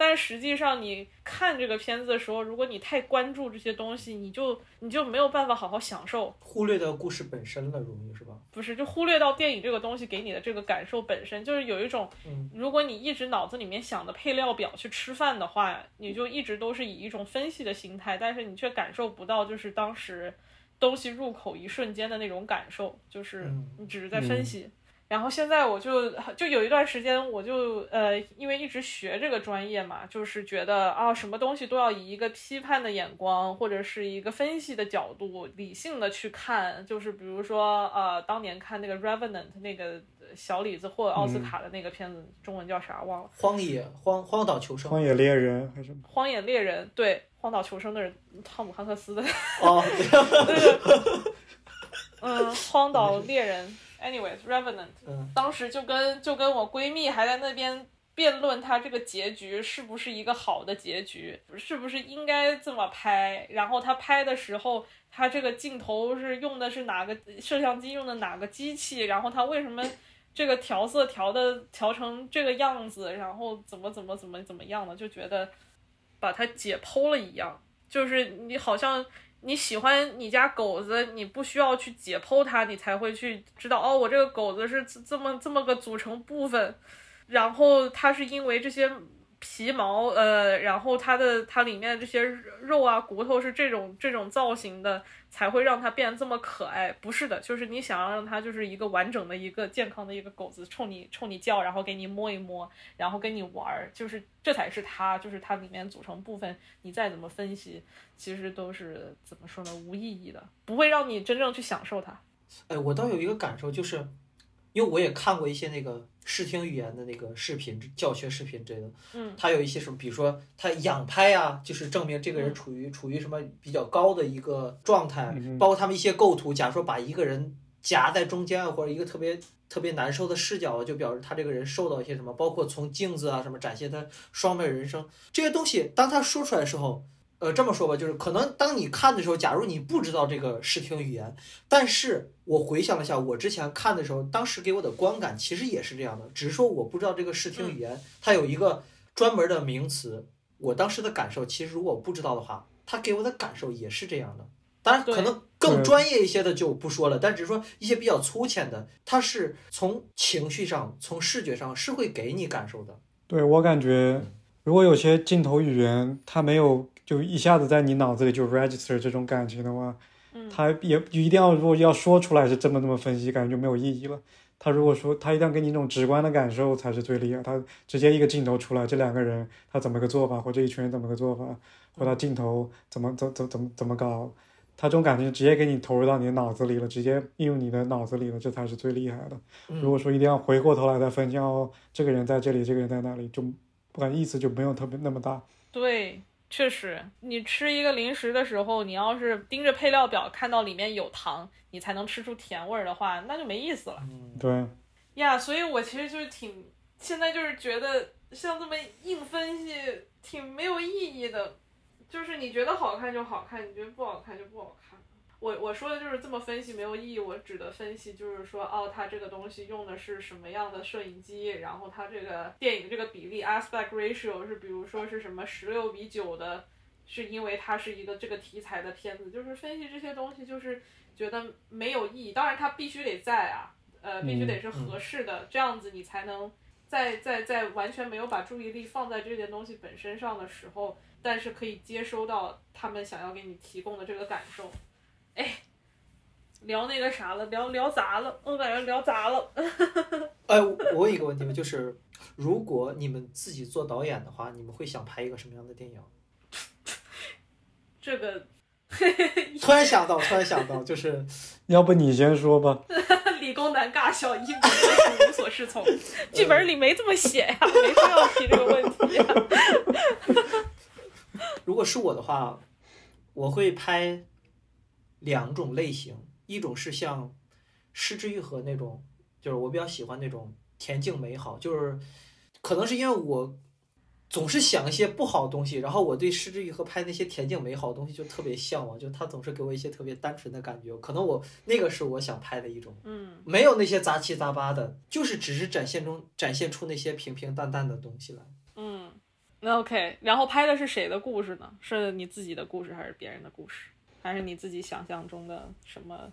但实际上你看这个片子的时候，如果你太关注这些东西，你就没有办法好好享受，忽略到故事本身了，容易是吧？不是，就忽略到电影这个东西给你的这个感受本身，就是有一种如果你一直脑子里面想的配料表去吃饭的话，你就一直都是以一种分析的心态，但是你却感受不到就是当时东西入口一瞬间的那种感受，就是你只是在分析。然后现在我就有一段时间，我就因为一直学这个专业嘛，就是觉得什么东西都要以一个批判的眼光或者是一个分析的角度理性的去看，就是比如说当年看那个 Revenant 那个小李子获奥斯卡的那个片子，中文叫啥忘了，荒岛求生，荒野猎人还是什么？荒野猎人，对，荒岛求生的人，汤姆汉克斯的对荒岛猎人anyways Revenant， 当时就跟我闺蜜还在那边辩论她这个结局是不是一个好的结局，是不是应该这么拍，然后她拍的时候她这个镜头是用的是哪个摄像机，用的哪个机器，然后她为什么这个调色调成这个样子，然后怎么样的，就觉得把它解剖了一样，就是你好像你喜欢你家狗子，你不需要去解剖它，你才会去知道我这个狗子是这么个组成部分，然后它是因为这些皮毛，然后它里面的这些肉啊骨头是这种造型的，才会让它变得这么可爱。不是的，就是你想要让它就是一个完整的一个健康的一个狗子，冲你叫，然后给你摸一摸，然后跟你玩，就是这才是它，就是它里面组成部分，你再怎么分析其实都是怎么说呢，无意义的，不会让你真正去享受它。我倒有一个感受，就是因为我也看过一些那个视听语言的那个视频，教学视频之类的，他有一些什么，比如说他仰拍啊，就是证明这个人处于什么比较高的一个状态，包括他们一些构图，假如说把一个人夹在中间，或者一个特别特别难受的视角，就表示他这个人受到一些什么，包括从镜子啊什么展现他双面人生这些东西，当他说出来的时候，这么说吧，就是可能当你看的时候，假如你不知道这个视听语言，但是我回想了一下，我之前看的时候，当时给我的观感其实也是这样的，只是说我不知道这个视听语言它有一个专门的名词，我当时的感受其实如果不知道的话，它给我的感受也是这样的。当然可能更专业一些的就不说了，但只是说一些比较粗浅的，它是从情绪上从视觉上是会给你感受的。对，我感觉如果有些镜头语言它没有就一下子在你脑子里就 register 这种感情的话，他也一定要，如果要说出来是这么分析，感觉就没有意义了。他如果说他一定要给你一种直观的感受才是最厉害，他直接一个镜头出来，这两个人他怎么个做法，或者一群人怎么个做法，或者镜头怎么搞，他这种感情直接给你投入到你的脑子里了，直接应用你的脑子里了，这才是最厉害的。如果说一定要回过头来再分析，哦，这个人在这里，这个人在那里，就不然意思就没有特别那么大。对。确实，你吃一个零食的时候，你要是盯着配料表看到里面有糖，你才能吃出甜味儿的话，那就没意思了。对呀，所以我其实就是现在就是觉得像这么硬分析挺没有意义的，就是你觉得好看就好看，你觉得不好看就不好看。我说的就是这么分析没有意义，我指的分析就是说，哦，它这个东西用的是什么样的摄影机，然后它这个电影这个比例 aspect ratio 是比如说是什么16:9的，是因为它是一个这个题材的片子，就是分析这些东西就是觉得没有意义。当然它必须得在啊，必须得是合适的，这样子你才能在完全没有把注意力放在这件东西本身上的时候，但是可以接收到他们想要给你提供的这个感受。哎，聊那个啥了，聊砸了，我感觉聊砸了。哎，我有一个问题吧，就是如果你们自己做导演的话，你们会想拍一个什么样的电影？这个突然想到，就是要不你先说吧。理工男尬笑，一博无所适从。剧本里没这么写呀，没说要提这个问题呀。如果是我的话，我会拍两种类型，一种是像失之愈合那种，就是我比较喜欢那种恬静美好，就是可能是因为我总是想一些不好的东西，然后我对失之愈合拍那些恬静美好的东西就特别向往，就他总是给我一些特别单纯的感觉，可能我那个是我想拍的一种，没有那些杂七杂八的，就是只是展现出那些平平淡淡的东西来。OK， 然后拍的是谁的故事呢？是你自己的故事还是别人的故事？还是你自己想象中的什么？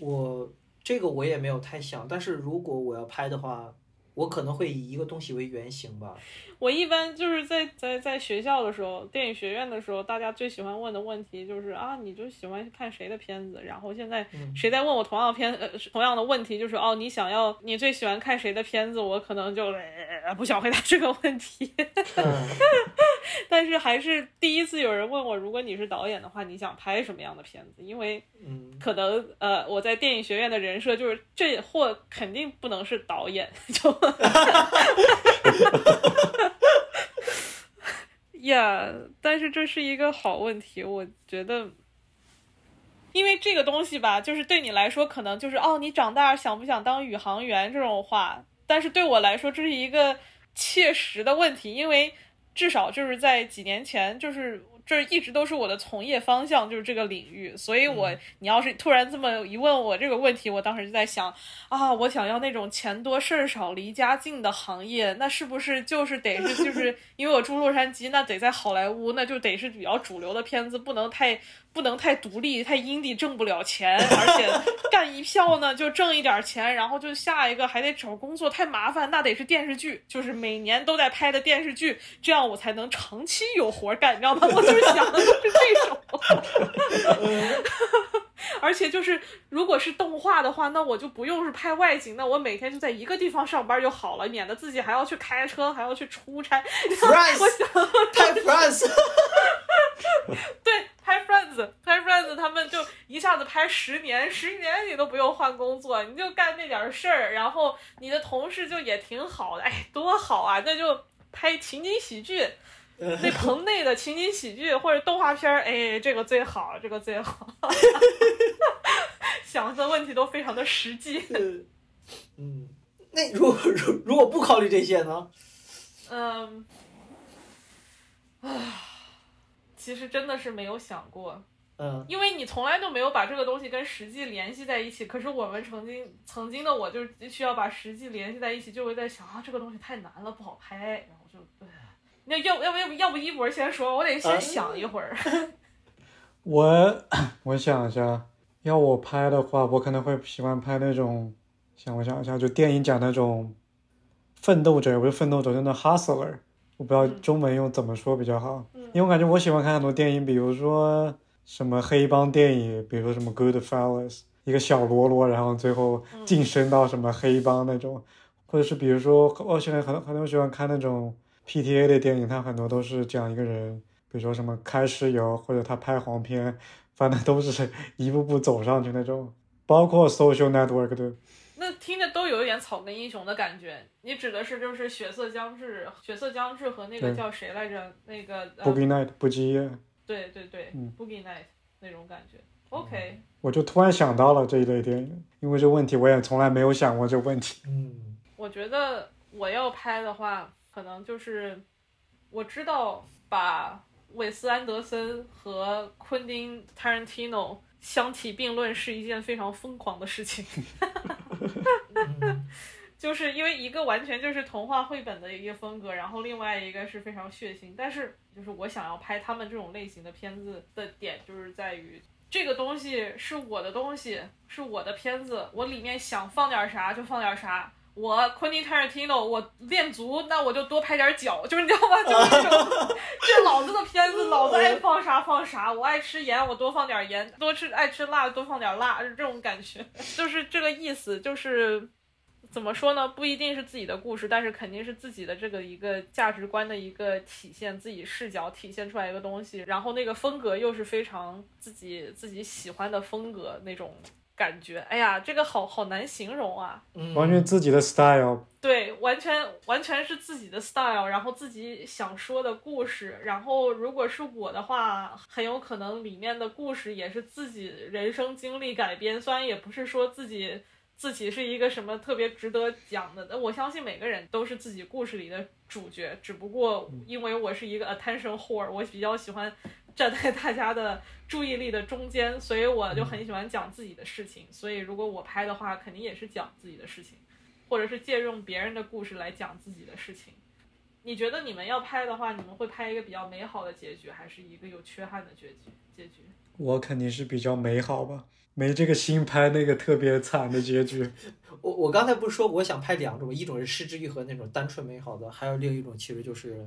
我也没有太想，但是如果我要拍的话，我可能会以一个东西为原型吧。我一般就是在学校的时候，电影学院的时候，大家最喜欢问的问题就是啊，你就喜欢看谁的片子？然后现在谁在问我同样的问题，就是哦，你最喜欢看谁的片子？我可能就不想回答这个问题。但是还是第一次有人问我，如果你是导演的话，你想拍什么样的片子？因为可能我在电影学院的人设就是这货肯定不能是导演，就呀，但是这是一个好问题，我觉得，因为这个东西吧，就是对你来说可能就是哦，你长大想不想当宇航员这种话，但是对我来说这是一个切实的问题，因为至少就是在几年前，就是这一直都是我的从业方向，就是这个领域，所以你要是突然这么一问我这个问题，我当时就在想啊，我想要那种钱多事少离家近的行业，那是不是就是因为我住洛杉矶，那得在好莱坞，那就得是比较主流的片子，不能太独立，太 indie 挣不了钱，而且干一票呢就挣一点钱，然后就下一个还得找工作，太麻烦，那得是电视剧，就是每年都在拍的电视剧，这样我才能长期有活干，你知道吗？我就是想的就是这种。而且就是如果是动画的话，那我就不用是拍外景，那我每天就在一个地方上班就好了，免得自己还要去开车，还要去出差。Friends， 我想拍 Friends， 对，拍 Friends， 他们就一下子拍10年，你都不用换工作，你就干那点事儿，然后你的同事就也挺好的，哎，多好啊！那就拍情景喜剧。那棚内的情景喜剧或者动画片，哎，这个最好想的问题都非常的实际。嗯，那如果不考虑这些呢？其实真的是没有想过。因为你从来都没有把这个东西跟实际联系在一起，可是我们曾经的我就需要把实际联系在一起，就会在想啊，这个东西太难了，不好拍，然后就对。那要不一博先说，我得先想一会儿。我想一下，要我拍的话，我可能会喜欢拍那种，我想一下，就电影讲那种奋斗者，不是奋斗者，就那 hustler， 我不知道中文用怎么说比较好。因为我感觉我喜欢看很多电影，比如说什么黑帮电影，比如说什么 Goodfellas， 一个小喽啰，然后最后晋升到什么黑帮那种，或者是比如说我现在很多喜欢看那种。PTA 的电影，它很多都是讲一个人，比如说什么开石油，或者他拍黄片，反正都是一步步走上去那种。包括 Social Network 的，那听着都有一点草根英雄的感觉。你指的是就是血色将至和那个叫谁来着？那个 Boogie Night 不羁夜。对，Boogie Night 那种感觉。OK， 我就突然想到了这一类电影，因为这问题我也从来没有想过这问题。我觉得我要拍的话。可能就是我知道把韦斯安德森和昆汀塔伦蒂诺相提并论是一件非常疯狂的事情就是因为一个完全就是童话绘本的一个风格，然后另外一个是非常血腥，但是就是我想要拍他们这种类型的片子的点就是在于这个东西是我的东西，是我的片子，我里面想放点啥就放点啥，我昆汀·塔伦蒂诺，我练足，那我就多拍点脚，就是你知道吗？就是这种，这老子的片子，老子爱放啥放啥，我爱吃盐，我多放点盐，爱吃辣多放点辣，是这种感觉，就是这个意思，就是怎么说呢？不一定是自己的故事，但是肯定是自己的这个一个价值观的一个体现，自己视角体现出来一个东西，然后那个风格又是非常自己喜欢的风格那种。感觉哎呀这个好难形容啊，完全自己的 style， 对，完全是自己的 style， 然后自己想说的故事，然后如果是我的话很有可能里面的故事也是自己人生经历改编，虽然也不是说自己是一个什么特别值得讲的，我相信每个人都是自己故事里的主角，只不过因为我是一个 attention whore， 我比较喜欢站在大家的注意力的中间，所以我就很喜欢讲自己的事情，所以如果我拍的话肯定也是讲自己的事情，或者是借用别人的故事来讲自己的事情。你觉得你们要拍的话，你们会拍一个比较美好的结局还是一个有缺憾的结局？我肯定是比较美好吧，没这个心拍那个特别惨的结局我刚才不是说我想拍两种，一种是失之愈合那种单纯美好的，还有另一种其实就是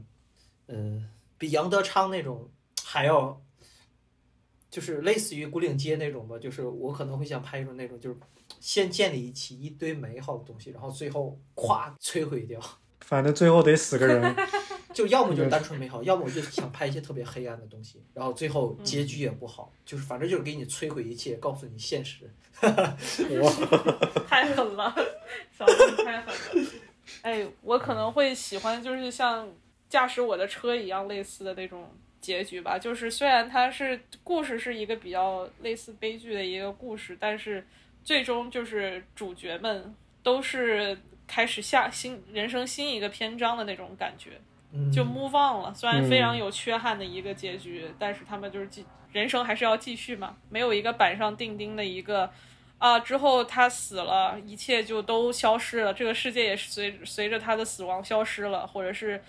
比杨德昌那种还要就是类似于古岭街那种吧，就是我可能会想拍一种那种，就是先建立起一堆美好的东西，然后最后咵摧毁掉，反正最后得死个人就要么就是单纯美好，要么我就想拍一些特别黑暗的东西，然后最后结局也不好，就是反正就是给你摧毁一切，告诉你现实太狠了，小李太狠了。哎，我可能会喜欢就是像驾驶我的车一样类似的那种结局吧，就是虽然它是故事是一个比较类似悲剧的一个故事，但是最终就是主角们都是开始人生新一个篇章的那种感觉。就 move on 了，虽然非常有缺憾的一个结局，但是他们就是人生还是要继续嘛，没有一个板上钉钉的一个啊，之后他死了，一切就都消失了，这个世界也是随着他的死亡消失了，或者是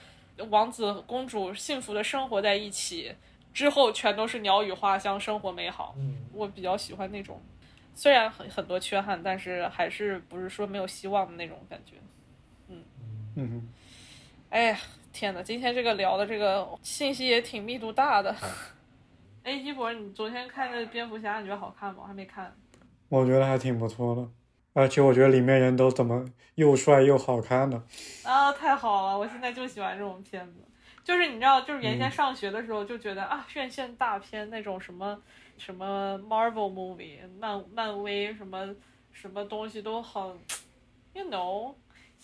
王子公主幸福的生活在一起，之后全都是鸟语花香，生活美好。我比较喜欢那种虽然很多缺憾，但是还是不是说没有希望的那种感觉。哎呀天哪，今天这个聊的这个信息也挺密度大的。哎，一博，你昨天看的蝙蝠侠你觉得好看吗？我还没看。我觉得还挺不错的，而且我觉得里面人都怎么又帅又好看的啊，太好了，我现在就喜欢这种片子。就是你知道，就是原先上学的时候就觉得啊，院线大片那种什么什么 Marvel movie 漫威什么什么东西都好 you know，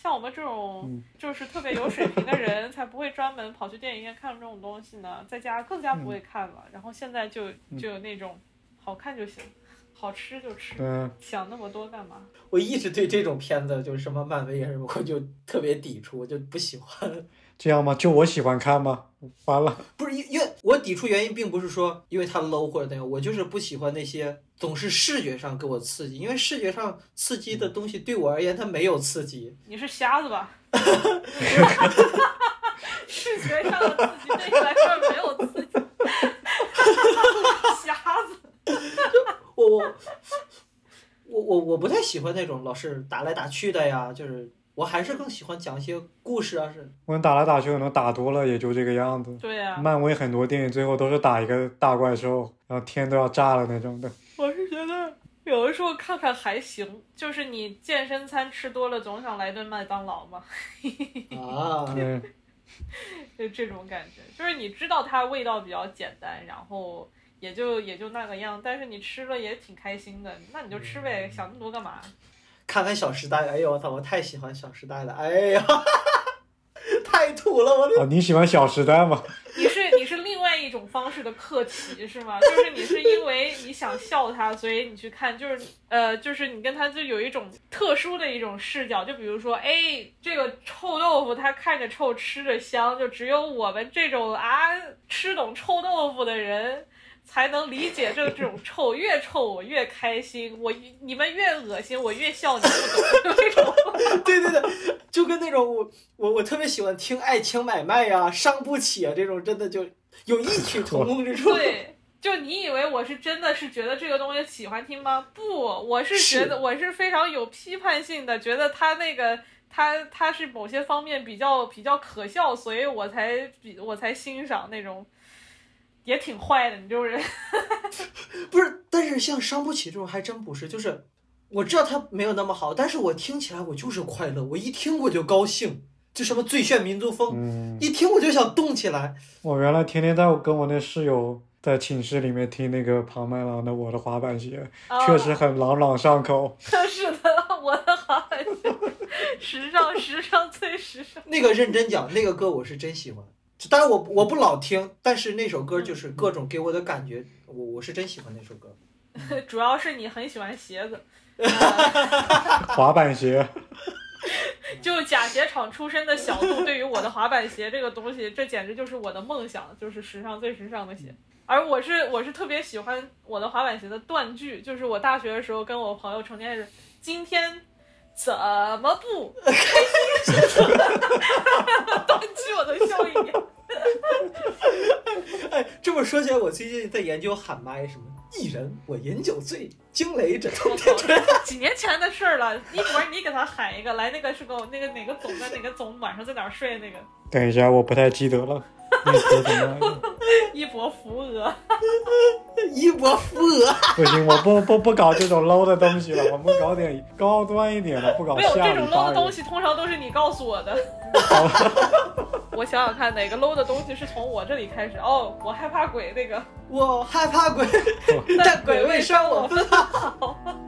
像我们这种就是特别有水平的人才不会专门跑去电影院看这种东西呢，在家更加不会看了。然后现在就有那种好看就行，好吃就吃，想那么多干嘛？我一直对这种片子就是什么漫威什么，我就特别抵触，我就不喜欢。这样吗？就我喜欢看吗？完了，不是因为我抵触原因并不是说因为它 low 或者怎样，我就是不喜欢那些总是视觉上给我刺激，因为视觉上刺激的东西对我而言它没有刺激。你是瞎子吧？视觉上的刺激对你来说没有刺激。瞎子。我不太喜欢那种老是打来打去的呀，就是我还是更喜欢讲一些故事啊。是我们打来打去可能打多了也就这个样子。对啊，漫威很多电影最后都是打一个大怪兽然后天都要炸了那种的。我是觉得有的时候看看还行，就是你健身餐吃多了总想来顿麦当劳嘛。啊，对，就这种感觉，就是你知道它味道比较简单，然后也就那个样，但是你吃了也挺开心的，那你就吃呗，想那么多干嘛？看看《小时代》，哎呦我操，我太喜欢《小时代》了，哎呀，太土了我的。哦，你喜欢《小时代》吗？你是另外一种方式的客奇是吗？就是你是因为你想笑他，所以你去看，就是就是你跟他就有一种特殊的一种视角，就比如说，哎，这个臭豆腐他看着臭吃着香，就只有我们这种啊吃懂臭豆腐的人才能理解这种臭，越臭我越开心，你们越恶心我越笑你不懂。对对对，就跟那种我特别喜欢听爱情买卖呀、啊、伤不起啊，这种真的就有异曲同工之处。对，就你以为我是真的是觉得这个东西喜欢听吗？不，我是觉得我是非常有批判性的，觉得他那个他是某些方面比较可笑，所以我才欣赏那种。也挺坏的，你就是不是？但是像伤不起这种还真不是，就是我知道它没有那么好，但是我听起来我就是快乐，我一听我就高兴，就什么最炫民族风，一听我就想动起来。我原来天天在我跟我那室友在寝室里面听那个庞麦郎的《我的滑板鞋》，确实很朗朗上口。是的，我的滑板鞋，时尚最时尚。那个认真讲，那个歌我是真喜欢。当然我不老听，但是那首歌就是各种给我的感觉，我是真喜欢那首歌。主要是你很喜欢鞋子，滑板鞋。就假鞋厂出身的小杜，对于我的滑板鞋这个东西，这简直就是我的梦想，就是时尚最时尚的鞋。而我是特别喜欢我的滑板鞋的断句，就是我大学的时候跟我朋友成天是今天。怎么不开心？断句我都笑一年。哎，这么说起来，我最近在研究喊麦什么艺人，我饮酒醉，惊雷震动天辰。几年前的事儿了，一会儿你给他喊一个来，那个是个那个哪个总晚上在哪儿睡那个。等一下，我不太记得了。一博扶额，一博扶额。不行，我不搞这种 low 的东西了，我们搞点高端一点的，不搞下没有这种 low 的东西，通常都是你告诉我的。好了，我想想看，哪个 low 的东西是从我这里开始？哦，我害怕鬼那个，我害怕鬼，但鬼未伤我分毫。